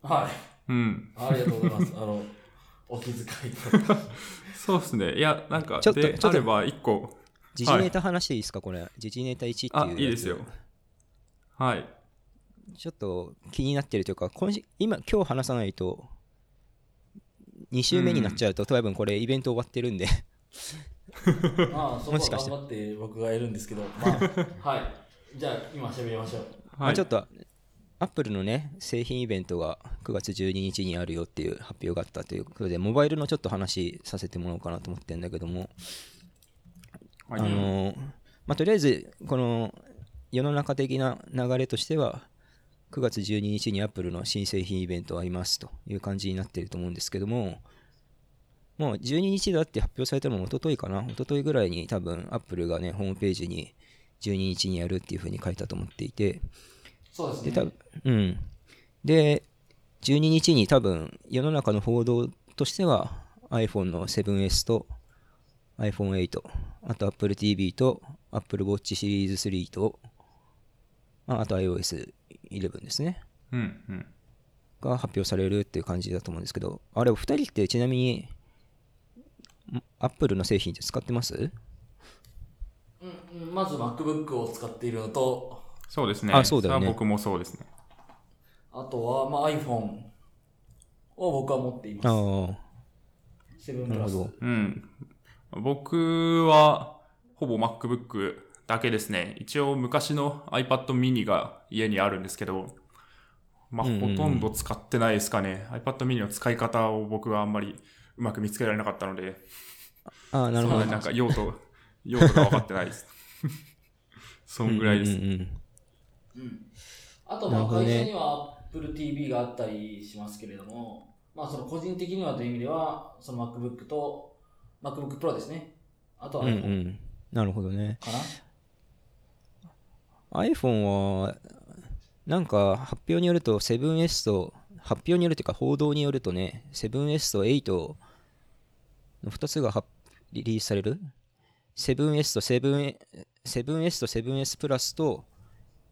はい、はい、うん、ありがとうございますお気遣いとそうですね。いや、なんかであれば1個時事ネタ話していいですか、はい、これ時事ネタ1っていう、あ、いいですよ、はい、ちょっと気になってるというか、今日話さないと2週目になっちゃうと、多分これイベント終わってるんでああ、そこは頑張って僕がいるんですけど、まあはい、じゃあ今しゃべりましょう、はい、まあ、ちょっとアップルのね、製品イベントが9月12日にあるよっていう発表があったということで、モバイルのちょっと話させてもらおうかなと思ってるんだけども、はい、まあ、とりあえずこの世の中的な流れとしては、9月12日に Apple の新製品イベントありますという感じになっていると思うんですけども、もう12日だって発表されたのも一昨日ぐらいに多分 Apple がね、ホームページに12日にやるっていう風に書いたと思っていて、そうですね。で、12日に多分世の中の報道としては iPhone の 7S と iPhone 8、あと Apple TV と Apple Watch シリーズ3と、あと iOS 11ですね、うんうん、が発表されるっていう感じだと思うんですけど、あれお二人ってちなみに Apple の製品って使ってます？まず MacBook を使っているのと、そうですね。あ、そうだよね。僕もそうですね。あとは、まあ、iPhone を僕は持っています。ああ。7プラス。うん。僕はほぼ MacBook だけですね。一応昔の iPad mini が家にあるんですけど、まあ、ほとんど使ってないですかね。iPad mini の使い方を僕はあんまりうまく見つけられなかったので、あ、なるほど。なんか用途が分かってないです。そんぐらいです。あと、会社には Apple TV があったりしますけれども、まあ、その個人的にはという意味では、その MacBook と MacBook Pro ですね。あとは iPhone、なるほどね。かな？ iPhone は、なんか発表によると 7S と、発表によるというか報道によるとね、7S と8の2つがリリースされる？7S と 7S プラスと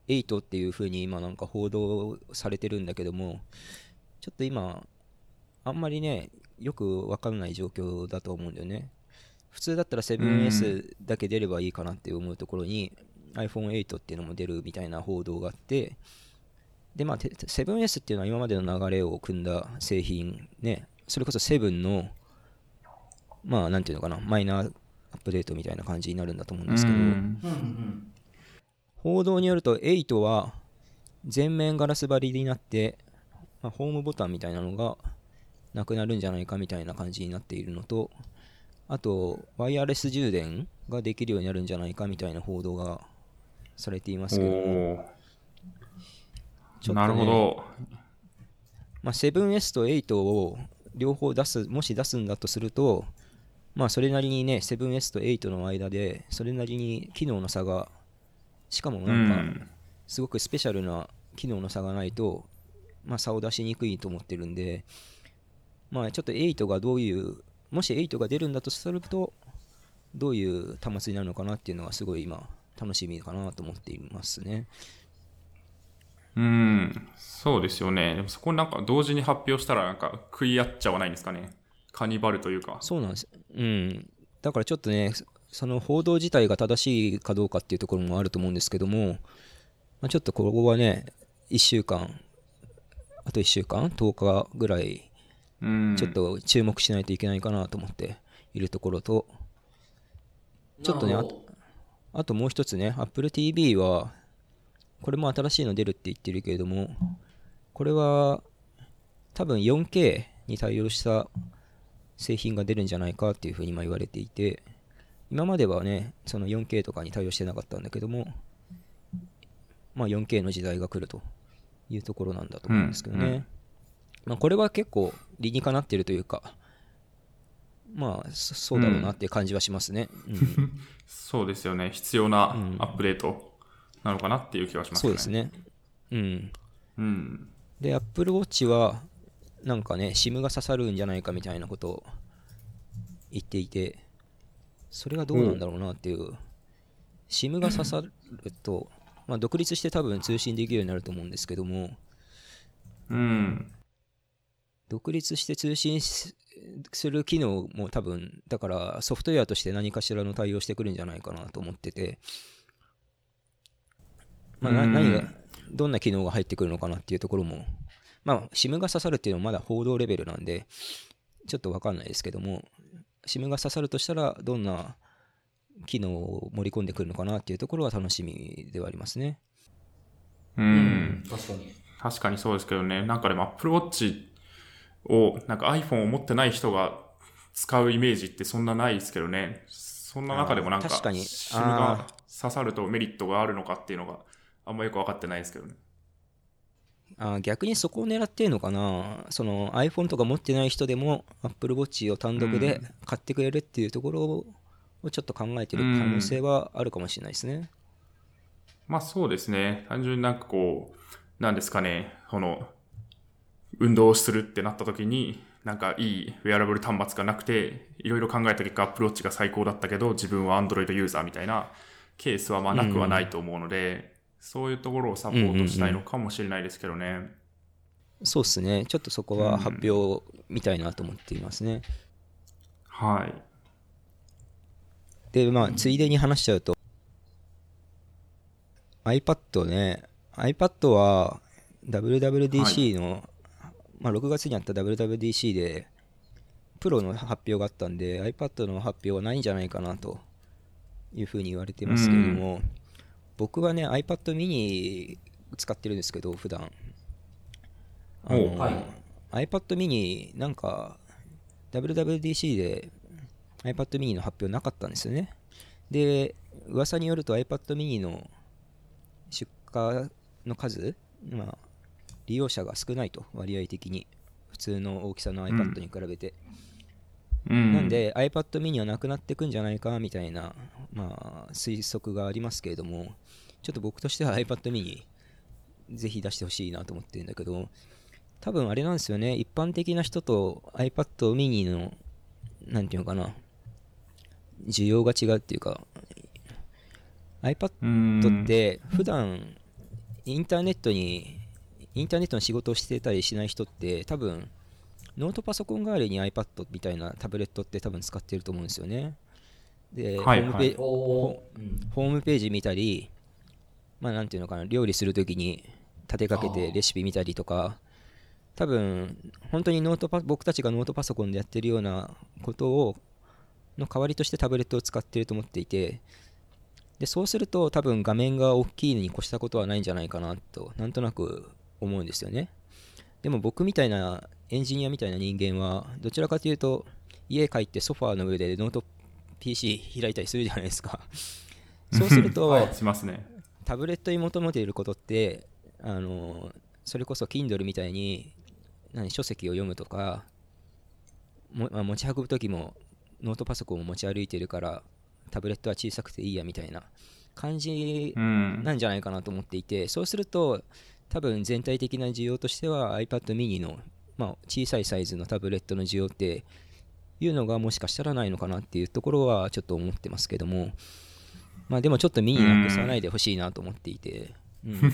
8っていう風に今なんか報道されてるんだけども、ちょっと今あんまりねよく分かんない状況だと思うんだよね。普通だったら 7S だけ出ればいいかなって思うところに iPhone8 っていうのも出るみたいな報道があって、でまあ 7S っていうのは今までの流れを組んだ製品ね、それこそ7のまあなんていうのかな、マイナーアップデートみたいな感じになるんだと思うんですけど、報道によると8は全面ガラス張りになって、まあ、ホームボタンみたいなのがなくなるんじゃないかみたいな感じになっているのと、あとワイヤレス充電ができるようになるんじゃないかみたいな報道がされていますけども、ちょっとね、なるほど、まあ、7S と8を両方もし出すんだとすると、まあそれなりにね 7S と8の間でそれなりに機能の差が、しかもなんかすごくスペシャルな機能の差がないとまあ差を出しにくいと思ってるんで、まあちょっと8がどういう、もし8が出るんだとするとどういう端末になるのかなっていうのがすごい今楽しみかなと思っていますね。そうですよね。でもそこなんか同時に発表したらなんか食い合っちゃわないんですかね、カニバルというか。そうなんです、だからちょっとねその報道自体が正しいかどうかっていうところもあると思うんですけども、まあ、ちょっとここはねあと1週間10日ぐらいちょっと注目しないといけないかなと思っているところと、ちょっとねあともう一つね、 Apple TV はこれも新しいの出るって言ってるけれども、これは多分 4K に対応した製品が出るんじゃないかっていうふうに今言われていて、今まではねその 4K とかに対応してなかったんだけども、まあ 4K の時代が来るというところなんだと思うんですけどね、まあこれは結構理にかなってるというか、まあそうだろうなっていう感じはしますね、そうですよね。必要なアップデートなのかなっていう気はしますね。そうですね。で Apple Watch はなんかね、SIM が刺さるんじゃないかみたいなことを言っていて、それがどうなんだろうなっていう、SIM が刺さると、まあ、独立して多分通信できるようになると思うんですけども、独立して通信する機能も多分、だからソフトウェアとして何かしらの対応してくるんじゃないかなと思ってて、まあ、何が、どんな機能が入ってくるのかなっていうところも、まあ、SIM が刺さるっていうのはまだ報道レベルなんでちょっと分かんないですけども、SIM が刺さるとしたらどんな機能を盛り込んでくるのかなっていうところは楽しみではありますね。確かにそうですけどね。なんかでも Apple Watch をなんか iPhone を持ってない人が使うイメージってそんなないですけどね。そんな中でもなんか SIM が刺さるとメリットがあるのかっていうのがあんまよく分かってないですけどね。逆にそこを狙ってるのかな。その iPhone とか持ってない人でも Apple Watch を単独で買ってくれるっていうところをちょっと考えてる可能性はあるかもしれないですね、うん、まあそうですね。単純になんかこうなんですかね、この運動をするってなった時になんかいいウェアラブル端末がなくていろいろ考えた結果 Apple Watch が最高だったけど自分は Android ユーザーみたいなケースはまあなくはないと思うので、うん、そういうところをサポートしたいのかもしれないですけどね、うんうんうん、そうですね。ちょっとそこは発表みたいなと思っていますね、うん、はい。でまあついでに話しちゃうと iPad ね、 iPad は WWDC の、はい、まあ、6月にあった WWDC でプロの発表があったんで iPad の発表はないんじゃないかなというふうに言われてますけども、うん、僕はね iPad mini 使ってるんですけど普段、はい、iPad mini なんか WWDC で iPad mini の発表なかったんですよね。で噂によると iPad mini の出荷の数、まあ、利用者が少ないと、割合的に普通の大きさの iPad に比べて、うん、なんで iPad mini はなくなってくんじゃないかみたいな、まあ、推測がありますけれども、ちょっと僕としては iPad mini ぜひ出してほしいなと思ってるんだけど、多分あれなんですよね、一般的な人と iPad mini のなんていうのかな、需要が違うっていうか、 iPad って普段インターネットの仕事をしてたりしない人って多分ノートパソコン代わりに iPad みたいなタブレットって多分使ってると思うんですよね。で、はいはい、ホームページ見たり、まあなんていうのかな、料理するときに立てかけてレシピ見たりとか、多分本当に僕たちがノートパソコンでやってるようなことをの代わりとしてタブレットを使ってると思っていて、でそうすると多分画面が大きいのに越したことはないんじゃないかなとなんとなく思うんですよね。でも僕みたいなエンジニアみたいな人間はどちらかというと家帰ってソファーの上でノート PC 開いたりするじゃないですか。そうすると、はい、しますね。タブレットに求めていることってそれこそ Kindle みたいに書籍を読むとか持ち運ぶときもノートパソコンを持ち歩いているからタブレットは小さくていいやみたいな感じなんじゃないかなと思っていて、うん、そうすると多分全体的な需要としては iPad mini の、まあ、小さいサイズのタブレットの需要っていうのがもしかしたらないのかなっていうところはちょっと思ってますけども、まあでもちょっとミニなくさないでほしいなと思っていて、うん、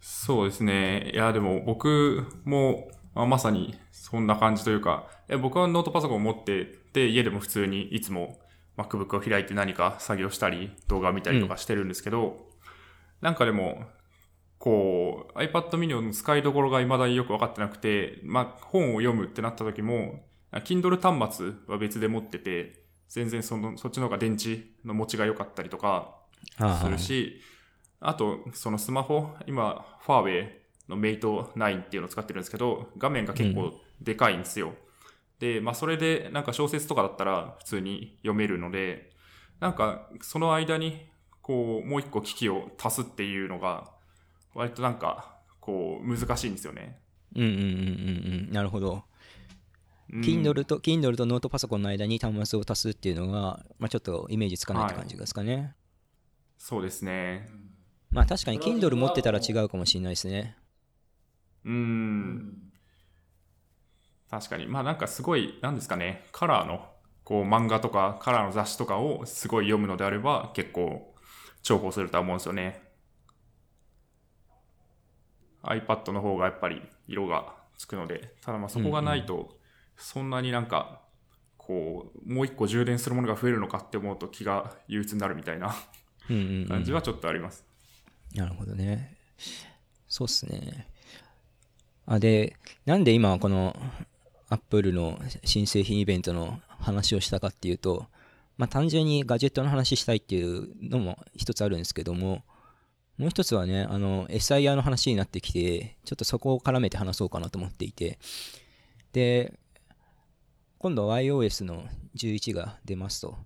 そうですね。いやでも僕もまさにそんな感じというか、僕はノートパソコンを持ってて家でも普通にいつも MacBook を開いて何か作業したり動画を見たりとかしてるんですけど、うん、なんかでもこう iPad mini の使いどころが未だによく分かってなくて、まあ、本を読むってなった時も Kindle 端末は別で持ってて全然そっちの方が電池の持ちが良かったりとかするし、 あとそのスマホ、今 Huawei の Mate 9っていうのを使ってるんですけど画面が結構でかいんですよ、うん、で、まあ、それでなんか小説とかだったら普通に読めるので、なんかその間にこうもう一個機器を足すっていうのが割となんかこう難しいんですよね。うんうんうんうん、なるほど、うん、Kindle とノートパソコンの間に端末を足すっていうのが、まあ、ちょっとイメージつかないって感じですかね、はい、そうですね。まあ確かに Kindle 持ってたら違うかもしれないですね。確かに、まあなんかすごいなんですかね、カラーのこう漫画とかカラーの雑誌とかをすごい読むのであれば結構重宝するとは思うんですよね。iPad の方がやっぱり色がつくので、ただまあそこがないとそんなになんかこうもう一個充電するものが増えるのかって思うと気が憂鬱になるみたいな感じはちょっとあります。なるほどね。そうっすね。でなんで今この Apple の新製品イベントの話をしたかっていうと、まあ単純にガジェットの話したいっていうのも一つあるんですけども、もう一つはね、SIer の話になってきて、ちょっとそこを絡めて話そうかなと思っていて、で、今度は iOS の11が出ますと。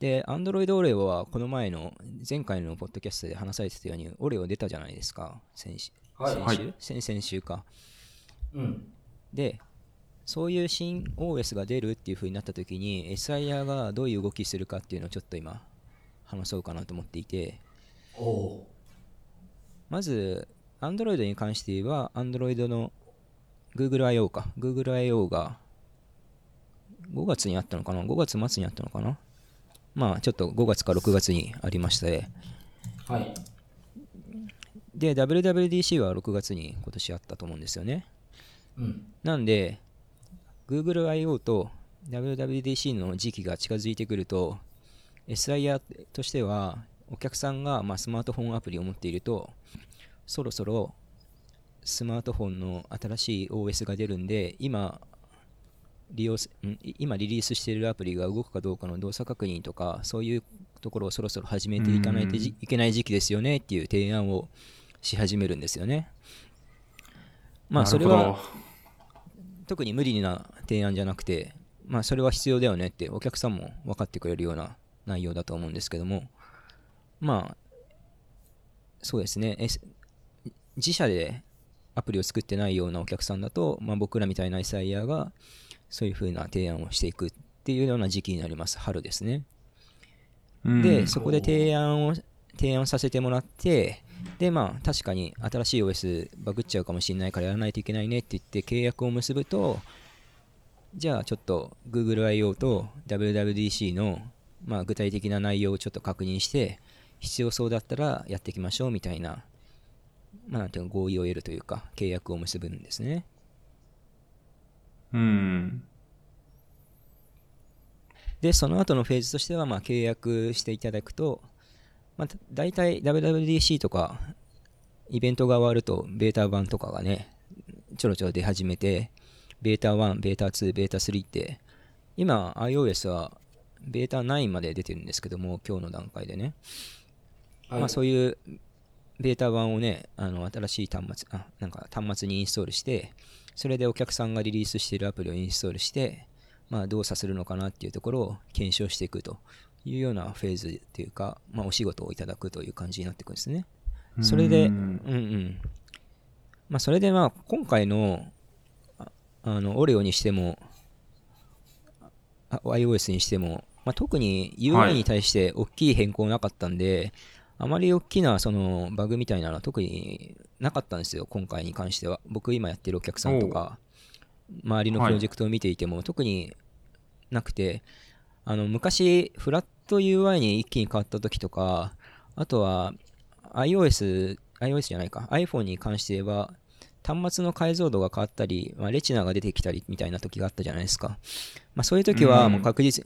で、Android Oreo はこの前の前回のポッドキャストで話されてたように、Oreo 出たじゃないですか、はい、先々週か、うん、でそういう新 OS が出るっていう風になった時に SIer がどういう動きするかっていうのをちょっと今話そうかなと思っていて、おまず Android に関して言えば Android の Google I/O か Google I/O が5月にあったのかな、5月末にあったのかな、まあちょっと5月か6月にありましたね。はい。で WWDC は6月に今年あったと思うんですよね、うん、なんで Google I/O と WWDC の時期が近づいてくると SIer としてはお客さんがまあスマートフォンアプリを持っているとそろそろスマートフォンの新しい OS が出るんで今リリースしているアプリが動くかどうかの動作確認とかそういうところをそろそろ始めていかないといけない時期ですよねっていう提案をし始めるんですよね。まあそれは特に無理な提案じゃなくて、まあそれは必要だよねってお客さんも分かってくれるような内容だと思うんですけども、まあそうですね、自社でアプリを作ってないようなお客さんだと、まあ僕らみたいなSIerがそういう風な提案をしていくっていうような時期になります。春ですね。でそこで提案させてもらって、でまあ確かに新しい OS バグっちゃうかもしれないからやらないといけないねって言って契約を結ぶと、じゃあちょっと Google I/O と WWDC のまあ具体的な内容をちょっと確認して必要そうだったらやっていきましょうみたいな、まあなんていうか合意を得るというか契約を結ぶんですね。うん。でその後のフェーズとしてはまあ契約していただくと、まあ、大体 WWDC とかイベントが終わるとベータ版とかがねちょろちょろ出始めて、ベータ1、ベータ2、ベータ3って今 iOS はベータ9まで出てるんですけども今日の段階でね、はい、まあそういうベータ版をね新しい端末なんか端末にインストールして、それでお客さんがリリースしているアプリをインストールしてまあ、動作するのかなっていうところを検証していくというようなフェーズっていうか、まあ、お仕事をいただくという感じになっていくんですね。それで、まあ、それでまあ今回のオレオにしても iOS にしても、まあ、特に UI に対して大きい変更なかったんで、はい、あまり大きなそのバグみたいなのは特になかったんですよ今回に関しては。僕今やってるお客さんとか周りのプロジェクトを見ていても特になくて、昔フラット UI に一気に変わった時とか、あとは iOS じゃないか iPhone に関して言えば端末の解像度が変わったり、まあ、レチナが出てきたりみたいな時があったじゃないですか、まあ、そういう時はもう確実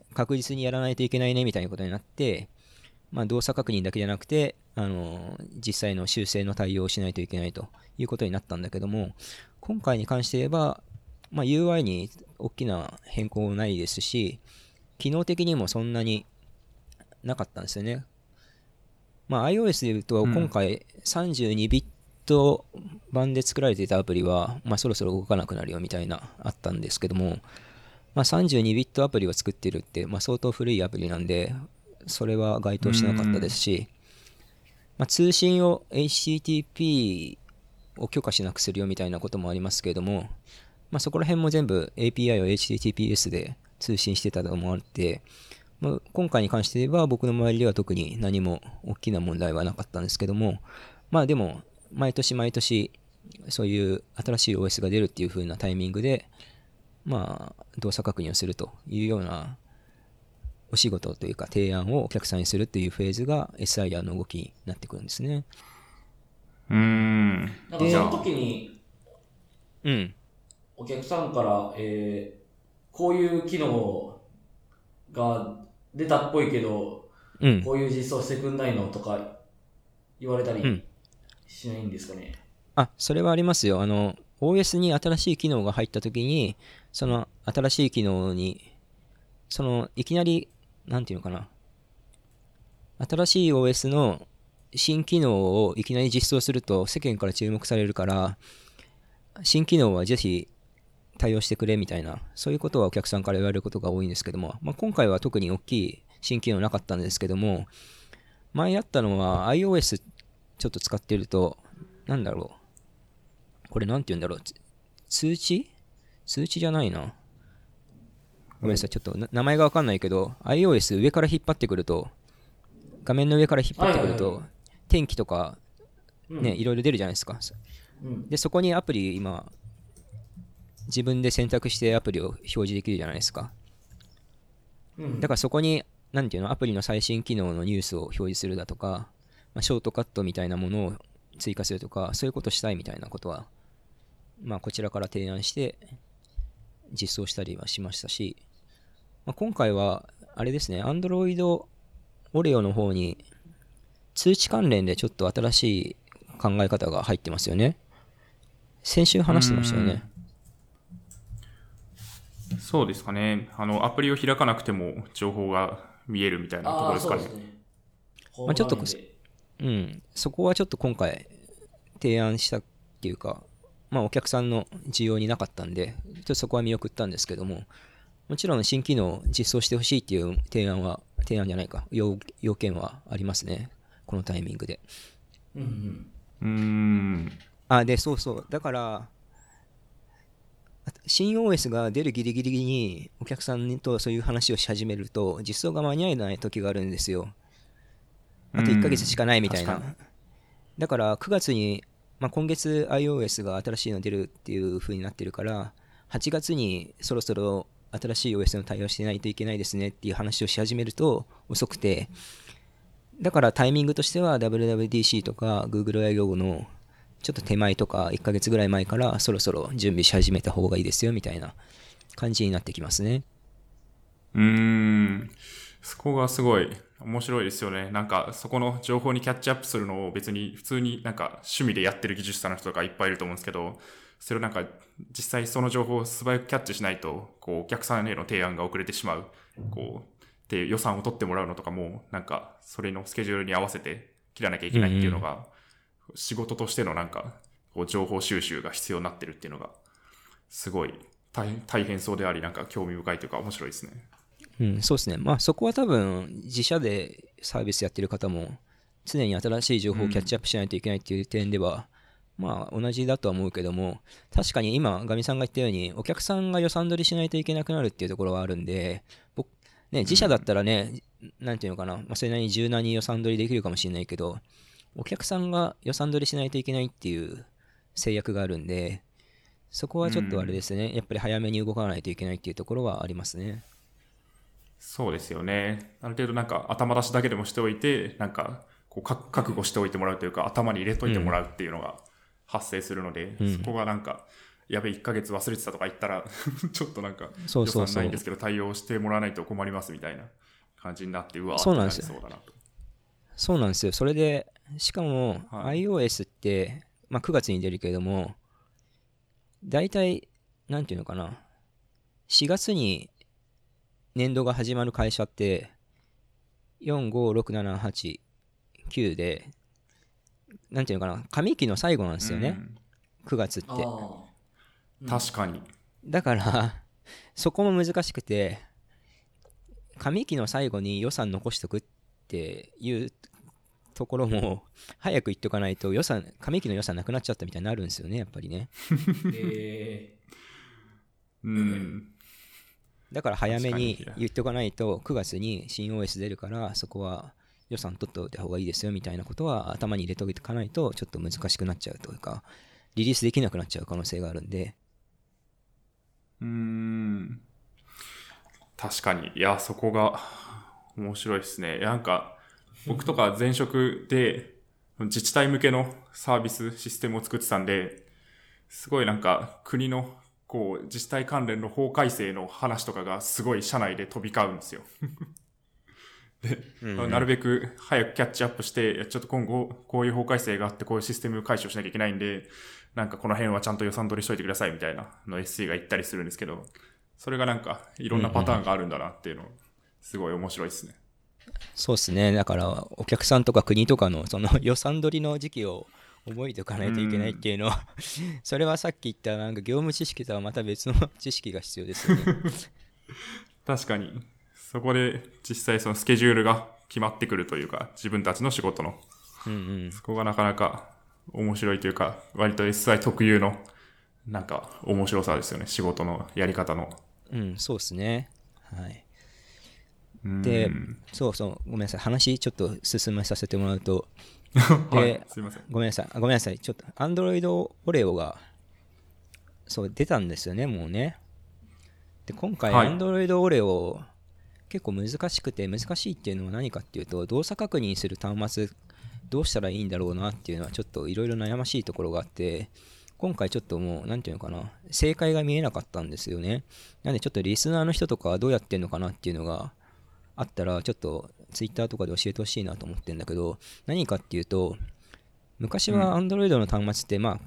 にやらないといけないねみたいなことになって、まあ、動作確認だけじゃなくて実際の修正の対応をしないといけないということになったんだけども、今回に関して言えばまあ、UI に大きな変更もないですし機能的にもそんなになかったんですよね。まあ、iOS でいうと今回32ビット版で作られていたアプリはまあそろそろ動かなくなるよみたいなあったんですけども、まあ32ビットアプリを作っているってまあ相当古いアプリなんでそれは該当しなかったですし、まあ通信を HTTP を許可しなくするよみたいなこともありますけれども、まあ、そこら辺も全部 API を HTTPS で通信してたのもあって、まあ、今回に関して言えば僕の周りでは特に何も大きな問題はなかったんですけども、まあでも毎年毎年そういう新しい OS が出るっていう風なタイミングでまあ動作確認をするというようなお仕事というか提案をお客さんにするというフェーズが SIer の動きになってくるんですね。なんかその時にお客さんから、こういう機能が出たっぽいけど、うん、こういう実装してくんないのとか言われたりしないんですかね。あ、それはありますよ。OS に新しい機能が入ったときに、その新しい機能に、そのいきなり、なんていうのかな、新しい OS の新機能をいきなり実装すると世間から注目されるから、新機能はぜひ、対応してくれみたいなそういうことはお客さんから言われることが多いんですけども、まあ、今回は特に大きい新機能なかったんですけども、前あったのは iOS ちょっと使ってるとなんだろうこれなんて言うんだろう、通知じゃないな。ごめんなさい、ちょっと名前がわかんないけど、iOS 上から引っ張ってくると、画面の上から引っ張ってくると、天気とか、ね、いろいろ出るじゃないですか。で、そこにアプリ、今、自分で選択してアプリを表示できるじゃないですか。だからそこに、なんていうの、アプリの最新機能のニュースを表示するだとか、ショートカットみたいなものを追加するとか、そういうことしたいみたいなことは、まあ、こちらから提案して実装したりはしましたし、まあ、今回はあれですね、Android Oreo の方に通知関連でちょっと新しい考え方が入ってますよね。先週話してましたよね。そうですかね。アプリを開かなくても情報が見えるみたいなところですかね。まあ、ちょっと、うん、そこはちょっと今回提案したっていうか、まあ、お客さんの需要になかったんで、ちょっとそこは見送ったんですけども、もちろん新機能を実装してほしいっていう要件はありますね、このタイミングで。で、そうそう、だから、新 OS が出るギリギリにお客さんとそういう話をし始めると実装が間に合えない時があるんですよ。あと1ヶ月しかないみたいな。だから9月に、まあ、今月 iOS が新しいの出るっていう風になってるから8月にそろそろ新しい OS の対応してないといけないですねっていう話をし始めると遅くて、だからタイミングとしては WWDC とか Google I/O のちょっと手前とか1ヶ月ぐらい前からそろそろ準備し始めた方がいいですよみたいな感じになってきますね。そこがすごい面白いですよね。なんかそこの情報にキャッチアップするのを別に普通になんか趣味でやってる技術者の人とかいっぱいいると思うんですけど、それをなんか実際その情報を素早くキャッチしないとこうお客さんへの提案が遅れてしまう、こうって予算を取ってもらうのとかもなんかそれのスケジュールに合わせて切らなきゃいけないっていうのが、仕事としてのなんかこう情報収集が必要になってるっていうのがすごい大変そうであり、なんか興味深いというか面白いですね。うん、そうですね。まあそこは多分自社でサービスやってる方も常に新しい情報をキャッチアップしないといけないっていう点では、まあ同じだとは思うけども、確かに今ガミさんが言ったようにお客さんが予算取りしないといけなくなるっていうところはあるんで、ね、自社だったらね、なんていうのかな、まあ、それなりに柔軟に予算取りできるかもしれないけど、お客さんが予算取りしないといけないっていう制約があるんで、そこはちょっとあれですね、やっぱり早めに動かないといけないっていうところはありますね。そうですよね。ある程度なんか頭出しだけでもしておいて、なんかこう覚悟しておいてもらうというか、頭に入れといてもらうっていうのが発生するので、そこがなんかやべえ1ヶ月忘れてたとか言ったらちょっとなんか予算ないんですけど対応してもらわないと困りますみたいな感じになって、うわーってなりそうだなと。そうなんですよ。それでしかも iOS って、まあ、9月に出るけれども、だいたいなんていうのかな、4月に年度が始まる会社って4567809で、なんていうのかな、上期の最後なんですよね、9月って。確かに。だからそこも難しくて、上期の最後に予算残しとくっていうところも早く言っとかないと上期の予算なくなっちゃったみたいになるんですよね、やっぱりね。だから早めに言っとかないと、9月に新 OS 出るからそこは予算取っておいた方がいいですよみたいなことは頭に入れておかないとちょっと難しくなっちゃうというか、リリースできなくなっちゃう可能性があるんで。確かに。いや、そこが面白いですね。なんか僕とか前職で自治体向けのサービスシステムを作ってたんで、すごいなんか国のこう自治体関連の法改正の話とかがすごい社内で飛び交うんですよ。で、なるべく早くキャッチアップして、ちょっと今後こういう法改正があってこういうシステム解消しなきゃいけないんで、なんかこの辺はちゃんと予算取りしといてくださいみたいなの SE が言ったりするんですけど、それがなんかいろんなパターンがあるんだなっていうのすごい面白いですね。そうですね。だからお客さんとか国とかのその予算取りの時期を覚えておかないといけないっていうのは、それはさっき言ったなんか業務知識とはまた別の知識が必要ですよね。確かに。そこで実際そのスケジュールが決まってくるというか、自分たちの仕事の、そこがなかなか面白いというか、割と SI 特有のなんか面白さですよね、仕事のやり方の。うん、そうですね。はい。で、そうそう、ごめんなさい、話ちょっと進めさせてもらうと、はい、すいません。ごめんなさい、ちょっと Android Oreo がそう出たんですよね、もうね。で、今回 Android Oreo、はい、結構難しいっていうのは何かっていうと、動作確認する端末どうしたらいいんだろうなっていうのはちょっといろいろ悩ましいところがあって、今回ちょっともうなんていうのかな、正解が見えなかったんですよね。なんでちょっとリスナーの人とかどうやってんのかなっていうのがあったら、ちょっとツイッターとかで教えてほしいなと思ってるんだけど、何かっていうと、昔は Android の端末って、まあ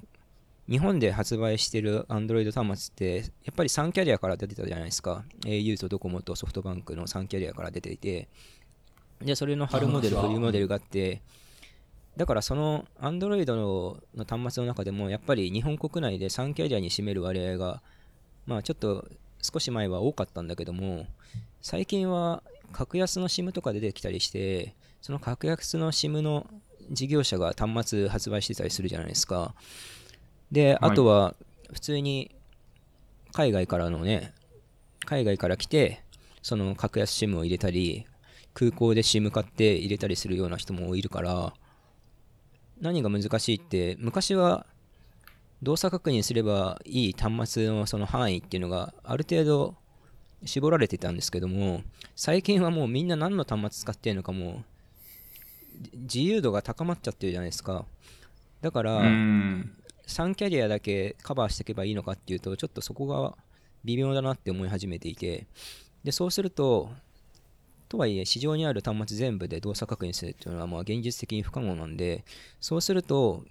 日本で発売してる Android 端末ってやっぱり3キャリアから出てたじゃないですか。 au とドコモとソフトバンクの3キャリアから出ていて、でそれの春モデル、冬モデルがあって、だからその Android の端末の中でもやっぱり日本国内で3キャリアに占める割合が、まあちょっと少し前は多かったんだけども、最近は格安の SIM とか出てきたりして、その格安の SIM の事業者が端末発売してたりするじゃないですか。で、あとは普通に海外からのね、海外から来てその格安 SIM を入れたり、空港で SIM 買って入れたりするような人もいるから、何が難しいって、昔は動作確認すればいい端末のその範囲っていうのがある程度絞られてたんですけども、最近はもうみんな何の端末使ってるのかもう自由度が高まっちゃってるじゃないですか。だから3キャリアだけカバーしていけばいいのかっていうと、ちょっとそこが微妙だなって思い始めていて、でそうすると、とはいえ市場にある端末全部で動作確認するっていうのはまあ現実的に不可能なんで、そうすると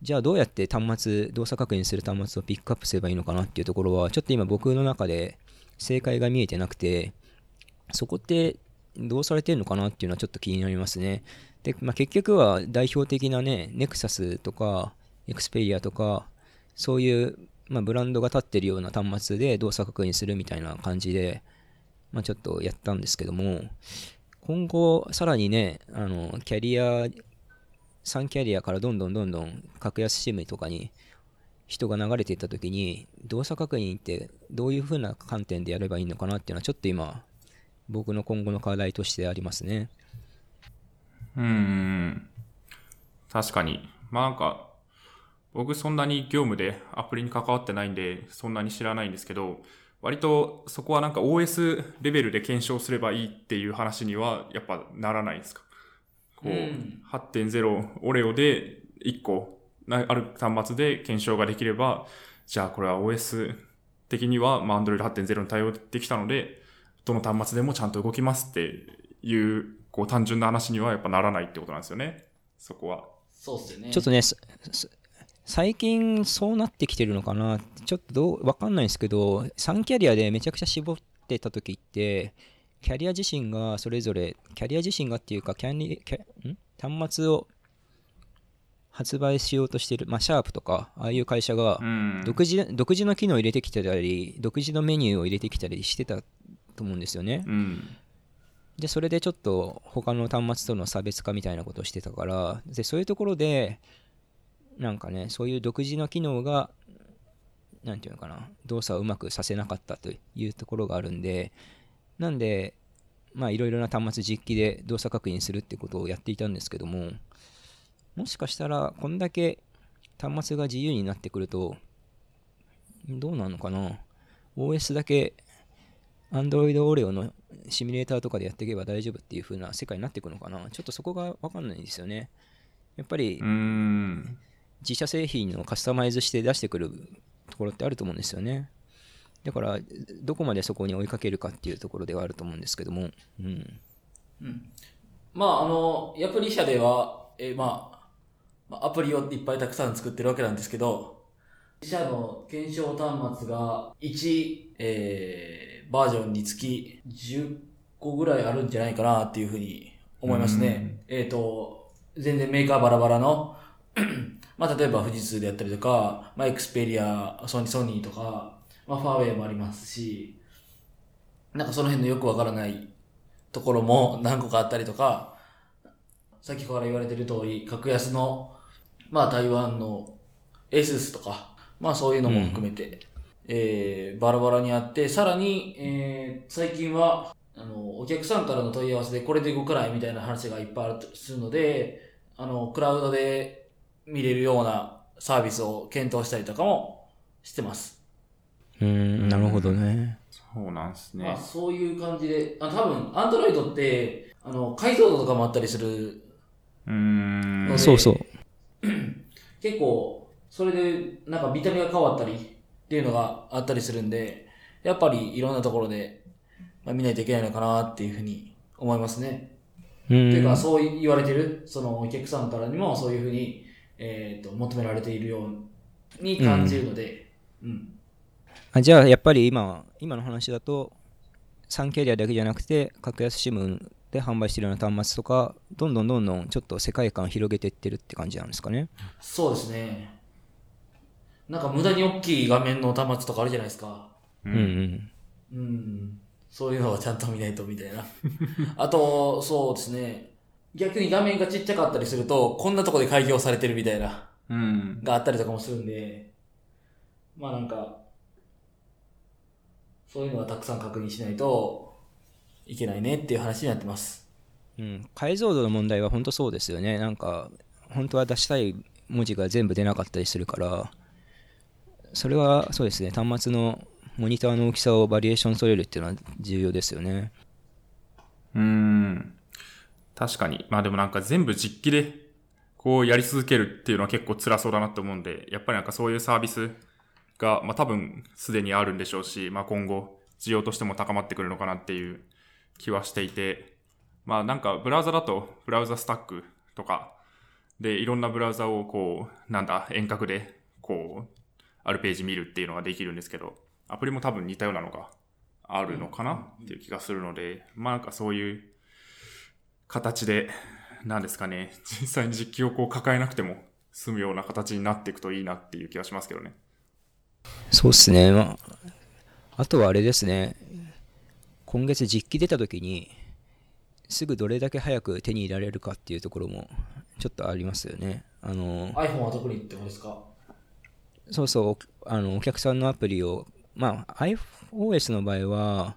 じゃあどうやって端末、動作確認する端末をピックアップすればいいのかなっていうところは、ちょっと今僕の中で正解が見えてなくて、そこってどうされてるのかなっていうのはちょっと気になりますね。で、まあ、結局は代表的なね、ネクサスとかエクスペリアとかそういう、まあ、ブランドが立ってるような端末で動作確認するみたいな感じで、まあ、ちょっとやったんですけども、今後さらにね、キャリア3キャリアからどんどん格安SIMとかに人が流れていった時に、動作確認ってどういう風な観点でやればいいのかなっていうのはちょっと今僕の今後の課題としてありますね。確かに、まあなんか僕そんなに業務でアプリに関わってないんでそんなに知らないんですけど、割とそこはなんか OS レベルで検証すればいいっていう話にはやっぱならないですか。こう 8.0 オレオで1個ある端末で検証ができれば、じゃあこれは OS 的には Android 8.0 に対応できたのでどの端末でもちゃんと動きますっていう、こう単純な話にはやっぱならないってことなんですよね、そこは。そうですよね。ちょっとね、最近そうなってきてるのかな、ちょっとわかんないんですけど、3キャリアでめちゃくちゃ絞ってた時って、キャリア自身がそれぞれ、キャリア自身がっていうか、端末を発売しようとしてる、まあ、シャープとか、ああいう会社が独自の機能を入れてきてたり、独自のメニューを入れてきたりしてたと思うんですよね。で、それでちょっと他の端末との差別化みたいなことをしてたから、でそういうところで、なんかね、そういう独自の機能がなんていうのかな、動作をうまくさせなかったというところがあるんで、なんでまあいろいろな端末実機で動作確認するってことをやっていたんですけども、もしかしたらこんだけ端末が自由になってくるとどうなのかな、 OS だけ Android Oreo のシミュレーターとかでやっていけば大丈夫っていう風な世界になっていくのかな、ちょっとそこが分かんないんですよね。やっぱり自社製品をカスタマイズして出してくるところってあると思うんですよね。だからどこまでそこに追いかけるかっていうところではあると思うんですけども、まあアプリ社ではアプリをいっぱいたくさん作ってるわけなんですけど、自社の検証端末が1、バージョンにつき10個ぐらいあるんじゃないかなっていうふうに思いますね。全然メーカーバラバラのまあ例えば富士通であったりとか、まあエクスペリア、ソニーとか、まあファーウェイもありますし、なんかその辺のよくわからないところも何個かあったりとか、さっきから言われてる通り、格安のまあ台湾の ASUS とか、まあそういうのも含めて、バラバラにあって、さらに、最近は、お客さんからの問い合わせでこれで動かないみたいな話がいっぱいあるとするので、クラウドで見れるようなサービスを検討したりとかもしてます。なるほどね。そうなんですね。まあ、そういう感じで、多分 Android って、解像度とかもあったりする。そうそう。結構、それでなんか見た目が変わったりっていうのがあったりするんで、やっぱりいろんなところで見ないといけないのかなっていうふうに思いますね。ていうか、そう言われてる、そのお客さんからにもそういうふうに、求められているように感じるので、じゃあやっぱり今の話だと3キャリアだけじゃなくて格安シムで販売しているような端末とかどんどんちょっと世界観を広げていってるって感じなんですかね。そうですね。なんか無駄に大きい画面の端末とかあるじゃないですか。そういうのをちゃんと見ないとみたいな。あとそうですね、逆に画面がちっちゃかったりするとこんなとこで開業されてるみたいな、があったりとかもするんで、まあなんかそういうのはたくさん確認しないといけないねっていう話になってます。解像度の問題は本当そうですよね。なんか本当は出したい文字が全部出なかったりするから、それはそうですね。端末のモニターの大きさをバリエーション取れるっていうのは重要ですよね。確かに。まあでもなんか全部実機でこうやり続けるっていうのは結構辛そうだなと思うんで、やっぱりなんかそういうサービスが、まあ、多分すでにあるんでしょうし、まあ、今後需要としても高まってくるのかなっていう気はしていて、まあ、なんかブラウザだとブラウザスタックとかでいろんなブラウザをこうなんだ遠隔でこうあるページ見るっていうのができるんですけど、アプリも多分似たようなのがあるのかなっていう気がするので、まあ、なんかそういう形でなんですかね、実際に実機をこう抱えなくても済むような形になっていくといいなっていう気がしますけどね。そうですね、まあ、あとはあれですね、今月実機出たときにすぐどれだけ早く手に入れられるかっていうところもちょっとありますよね。iPhone は特にってことですか。そうそう、お客さんのアプリを、まあ、iOS の場合は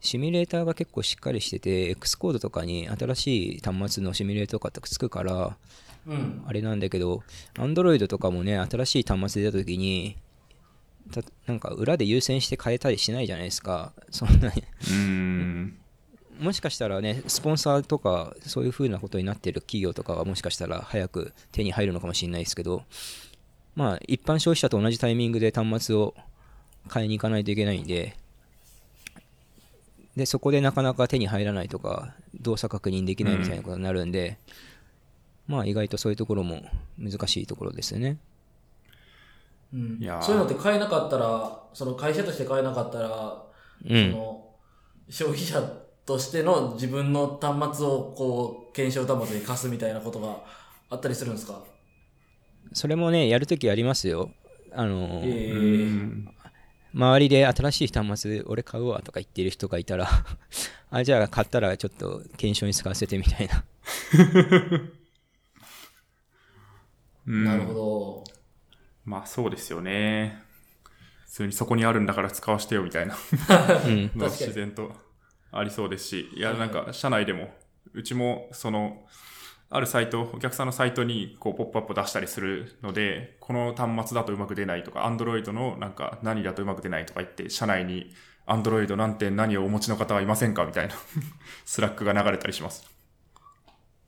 シミュレーターが結構しっかりしてて X コードとかに新しい端末のシミュレーターとかつくから、あれなんだけど、 Android とかもね、新しい端末出たときになんか裏で優先して変えたりしないじゃないですか。そんなにもしかしたらね、スポンサーとかそういう風なことになってる企業とかはもしかしたら早く手に入るのかもしれないですけど、まあ一般消費者と同じタイミングで端末を買いに行かないといけないんで、でそこでなかなか手に入らないとか動作確認できないみたいなことになるんで、まあ意外とそういうところも難しいところですよね。そういうのって買えなかったら、その会社として買えなかったら、その消費者としての自分の端末をこう検証端末に貸すみたいなことがあったりするんですか。それもね、やるときやりますよ。周りで新しい端末俺買うわとか言ってる人がいたらあ、じゃあ買ったらちょっと検証に使わせてみたいななるほど。まあそうですよね。普通にそこにあるんだから使わせてよみたいなのは自然とありそうですし、いやなんか社内でもうちもそのあるサイト、お客さんのサイトにこうポップアップを出したりするので、この端末だとうまく出ないとか Android のなんか何だとうまく出ないとか言って、社内に Android なんて何をお持ちの方はいませんかみたいなスラックが流れたりします。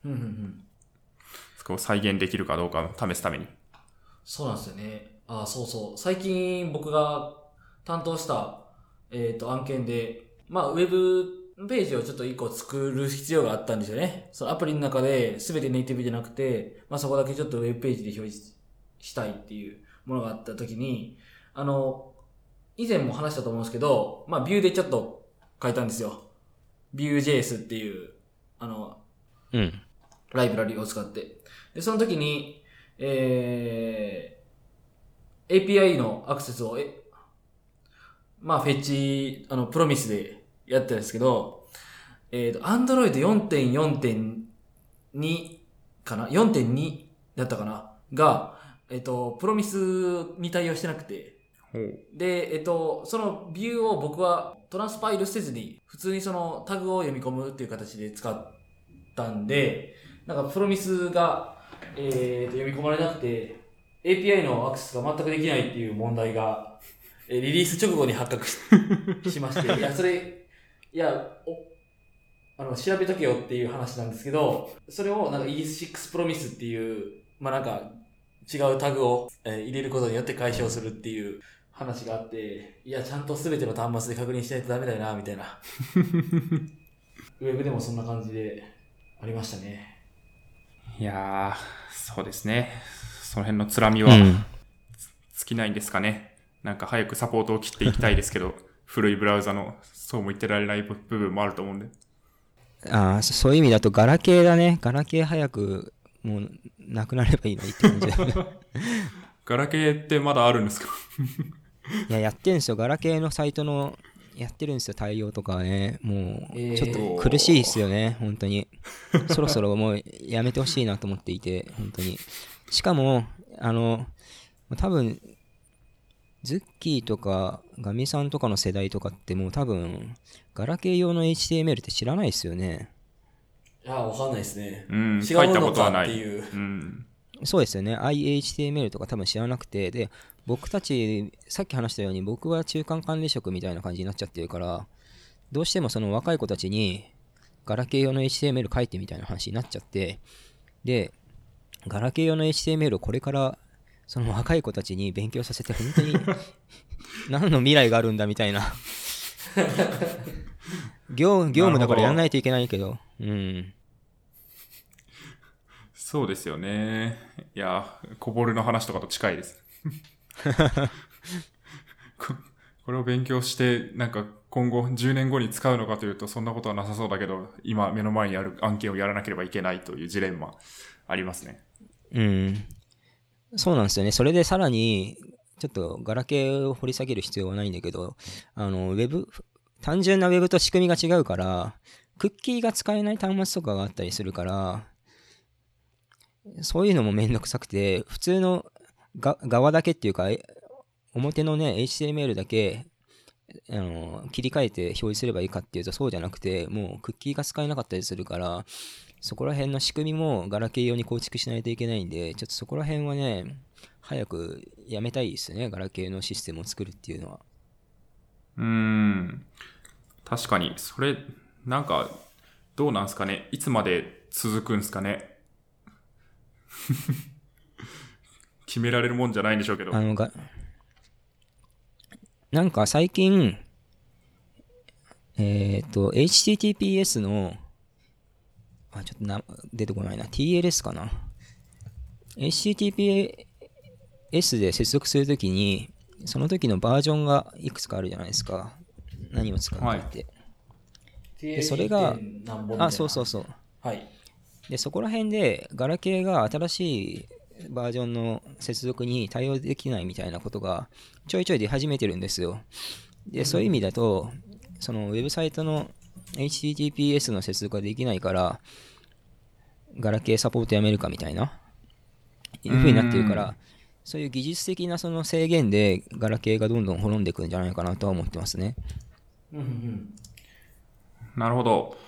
そこを再現できるかどうかを試すために。そうなんですよね。そうそう。最近僕が担当した、案件で、まあ、ウェブページをちょっと一個作る必要があったんですよね。そのアプリの中で全てネイティブじゃなくて、まあ、そこだけちょっとウェブページで表示したいっていうものがあったときに、以前も話したと思うんですけど、まあ、ビューでちょっと書いたんですよ。Vue.js っていう、ライブラリを使って。で、その時に、API のアクセスを、まあ、フェッチ、プロミスでやったんですけど、Android 4.4.2 かな ?4.2 だったかなが、プロミスに対応してなくて、で、そのビューを僕はトランスパイルせずに、普通にそのタグを読み込むっていう形で使ったんで、なんかプロミスが、読み込まれなくて、API のアクセスが全くできないっていう問題が、リリース直後に発覚 しまして、いや、それ、いや、調べとけよっていう話なんですけど、それをなんか E6 Promise っていう、まあ、なんか違うタグを入れることによって解消するっていう話があって、いや、ちゃんと全ての端末で確認しないとダメだよな、みたいな。ウェブでもそんな感じでありましたね。いやー、そうですね。その辺のつらみは、うん、尽きないんですかね。なんか早くサポートを切っていきたいですけど、古いブラウザのそうも言ってられない部分もあると思うんで。ああ、そういう意味だとガラケーだね。ガラケー早くもうなくなればいいのにって感じだよね。ガラケーってまだあるんですか？いや、やってるんですよ。ガラケーのサイトのやってるんですよ、対応とかはね。もうちょっと苦しいですよね、本当に。そろそろもうやめてほしいなと思っていて、本当に。しかも多分ズッキーとかガミさんとかの世代とかってもう多分ガラケー用の HTML って知らないですよね。いや、わかんないですね。うん、書いたことはない。うん、そうですよね。iHTML とか多分知らなくて、で僕たちさっき話したように僕は中間管理職みたいな感じになっちゃってるから、どうしてもその若い子たちにガラケー用の HTML 書いてみたいな話になっちゃって、でガラケー用の HTML をこれからその若い子たちに勉強させて本当に何の未来があるんだみたいな業務だからやらないといけないけど、うん、そうですよね。いや、こぼれの話とかと近いです。これを勉強してなんか今後10年後に使うのかというとそんなことはなさそうだけど、今目の前にある案件をやらなければいけないというジレンマありますね。うん、そうなんですよね。それでさらにちょっとガラケーを掘り下げる必要はないんだけど、ウェブ、単純なウェブと仕組みが違うからクッキーが使えない端末とかがあったりするから、そういうのもめんどくさくて、普通の側だけっていうか表のね HTML だけ切り替えて表示すればいいかっていうとそうじゃなくて、もうクッキーが使えなかったりするから、そこら辺の仕組みもガラケー用に構築しないといけないんで、ちょっとそこら辺はね、早くやめたいですよね、ガラケーのシステムを作るっていうのは。確かに、それ、なんか、どうなんすかね、いつまで続くんすかね。決められるもんじゃないんでしょうけど。なんか最近、HTTPS の、ちょっと出てこないな。TLS かな。HTTPS で接続するときに、その時のバージョンがいくつかあるじゃないですか。何を使うかって。はい、でそれが、そうそう。はい。で、そこら辺で、ガラケーが新しいバージョンの接続に対応できないみたいなことが、ちょいちょい出始めてるんですよ。で、そういう意味だと、そのウェブサイトの、HTTPS の接続ができないからガラケーサポートやめるかみたいないう風になってるから、そういう技術的なその制限でガラケーがどんどん滅んでいくんじゃないかなとは思ってますね。うんうん、なるほど。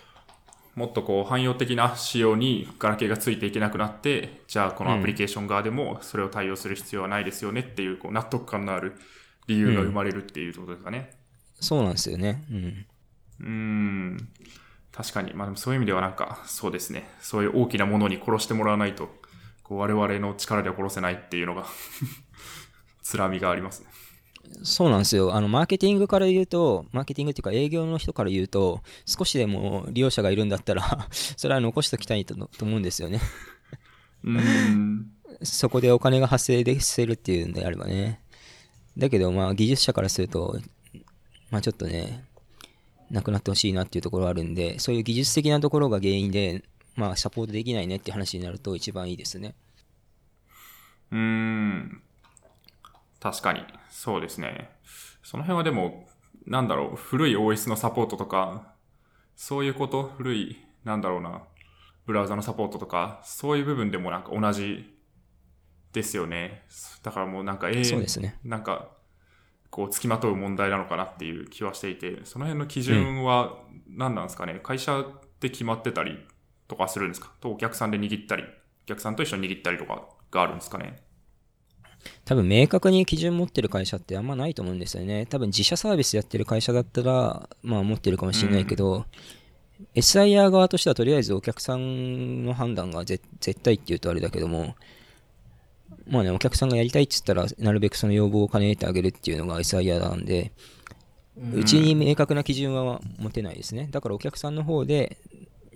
もっとこう汎用的な仕様にガラケーがついていけなくなって、じゃあこのアプリケーション側でもそれを対応する必要はないですよねっていう、こう納得感のある理由が生まれるっていうことですかね。そうなんですよね。確かに、まあ、でもそういう意味ではなんかそうですね、そういう大きなものに殺してもらわないと、こう我々の力では殺せないっていうのがつらみがありますね。そうなんですよ。マーケティングから言うと、マーケティングっていうか営業の人から言うと、少しでも利用者がいるんだったらそれは残しておきたいと思うんですよね。そこでお金が発生できるっていうんであればね。だけどまあ技術者からすると、まあちょっとねなくなってほしいなっていうところあるんで、そういう技術的なところが原因で、まあ、サポートできないねって話になると一番いいですね。確かにそうですね。その辺はでもなんだろう、古い OS のサポートとかそういうこと、古いなんだろうなブラウザのサポートとかそういう部分でもなんか同じですよね。だからもうなんか永遠、ね、なんかこう付きまとう問題なのかなっていう気はしていて、その辺の基準は何なんですかね、うん、会社で決まってたりとかするんですか、とお客さんで握ったり、お客さんと一緒に握ったりとかがあるんですかね。多分明確に基準持ってる会社ってあんまないと思うんですよね。多分自社サービスやってる会社だったらまあ持ってるかもしれないけど、うん、SIer 側としてはとりあえずお客さんの判断が絶対っていうとあれだけども、まあね、お客さんがやりたいって言ったらなるべくその要望を兼ねてあげるっていうのが SIer なんで、うちに明確な基準は持てないですね。だからお客さんの方で、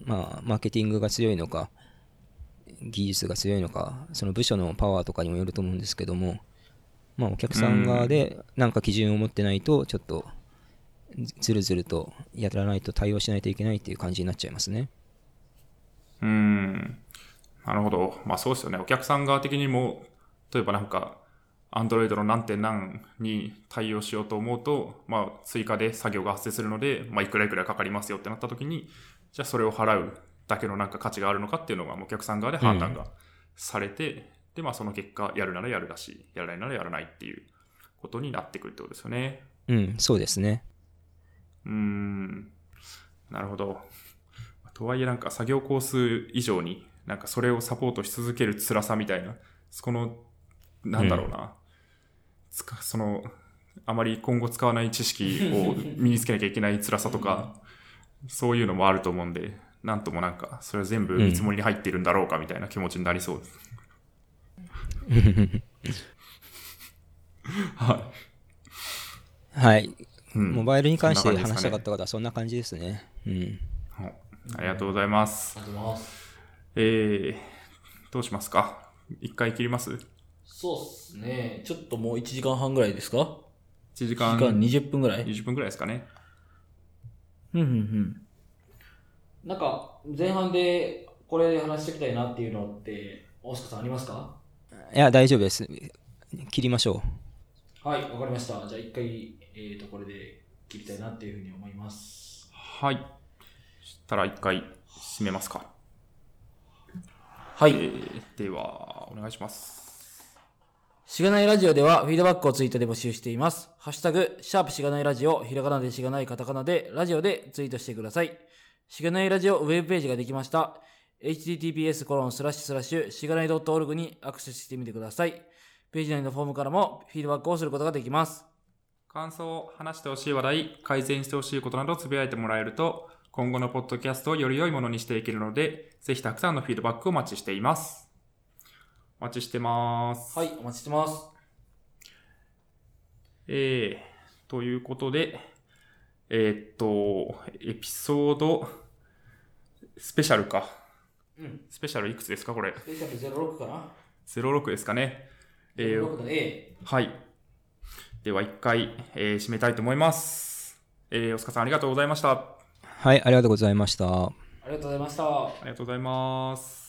まあ、マーケティングが強いのか技術が強いのか、その部署のパワーとかにもよると思うんですけども、まあお客さん側で何か基準を持ってないとちょっとずるずるとやらないと対応しないといけないっていう感じになっちゃいますね。なるほど。まあそうですよね。お客さん側的にも例えばなんか Android の何点何に対応しようと思うと、まあ追加で作業が発生するので、まあいくらいくらかかりますよってなった時に、じゃあそれを払うだけのなんか価値があるのかっていうのがお客さん側で判断がされて、うん、でまあその結果やるならやるだし、やらないならやらないっていうことになってくるってことですよね。うん、そうですね。なるほど。とはいえなんか作業工数以上になんかそれをサポートし続ける辛さみたいな、そこのなんだろうな、そのあまり今後使わない知識を身につけなきゃいけない辛さとかそういうのもあると思うんで。なんともなんかそれは全部見積もりに入っているんだろうかみたいな気持ちになりそうです、うん、はい、はい、うん、モバイルに関して話したかった方はそんな感じですね、うん、ありがとうございます、どうしますか、一回切ります。そうですね、ちょっともう1時間半ぐらいですか、1時間20分ぐらい、20分ぐらいですかね。うんうんうん、なんか前半でこれ話しておきたいなっていうのって大塚さんありますか。いや大丈夫です、切りましょう。はい、わかりました。じゃあ一回、これで切りたいなっていうふうに思います。はい、そしたら一回締めますか。はい、ではお願いします。しがないラジオではフィードバックをツイートで募集しています。ハッシュタグシャープしがないラジオ、ひらがなでしがない、カタカナでラジオでツイートしてください。しがないラジオウェブページができました。 https:// しがない .org にアクセスしてみてください。ページ内のフォームからもフィードバックをすることができます。感想、話してほしい話題、改善してほしいことなどつぶやいてもらえると今後のポッドキャストをより良いものにしていけるので、ぜひたくさんのフィードバックをお待ちしています。お待ちしてます。はい、お待ちしてます。ということでエピソードスペシャルか、うん、スペシャルいくつですかこれ。スペシャル06かな、06ですかね、06の A。 はい、では一回、締めたいと思います。大塚さんありがとうございました。はい、ありがとうございました。ありがとうございました。ありがとうございます。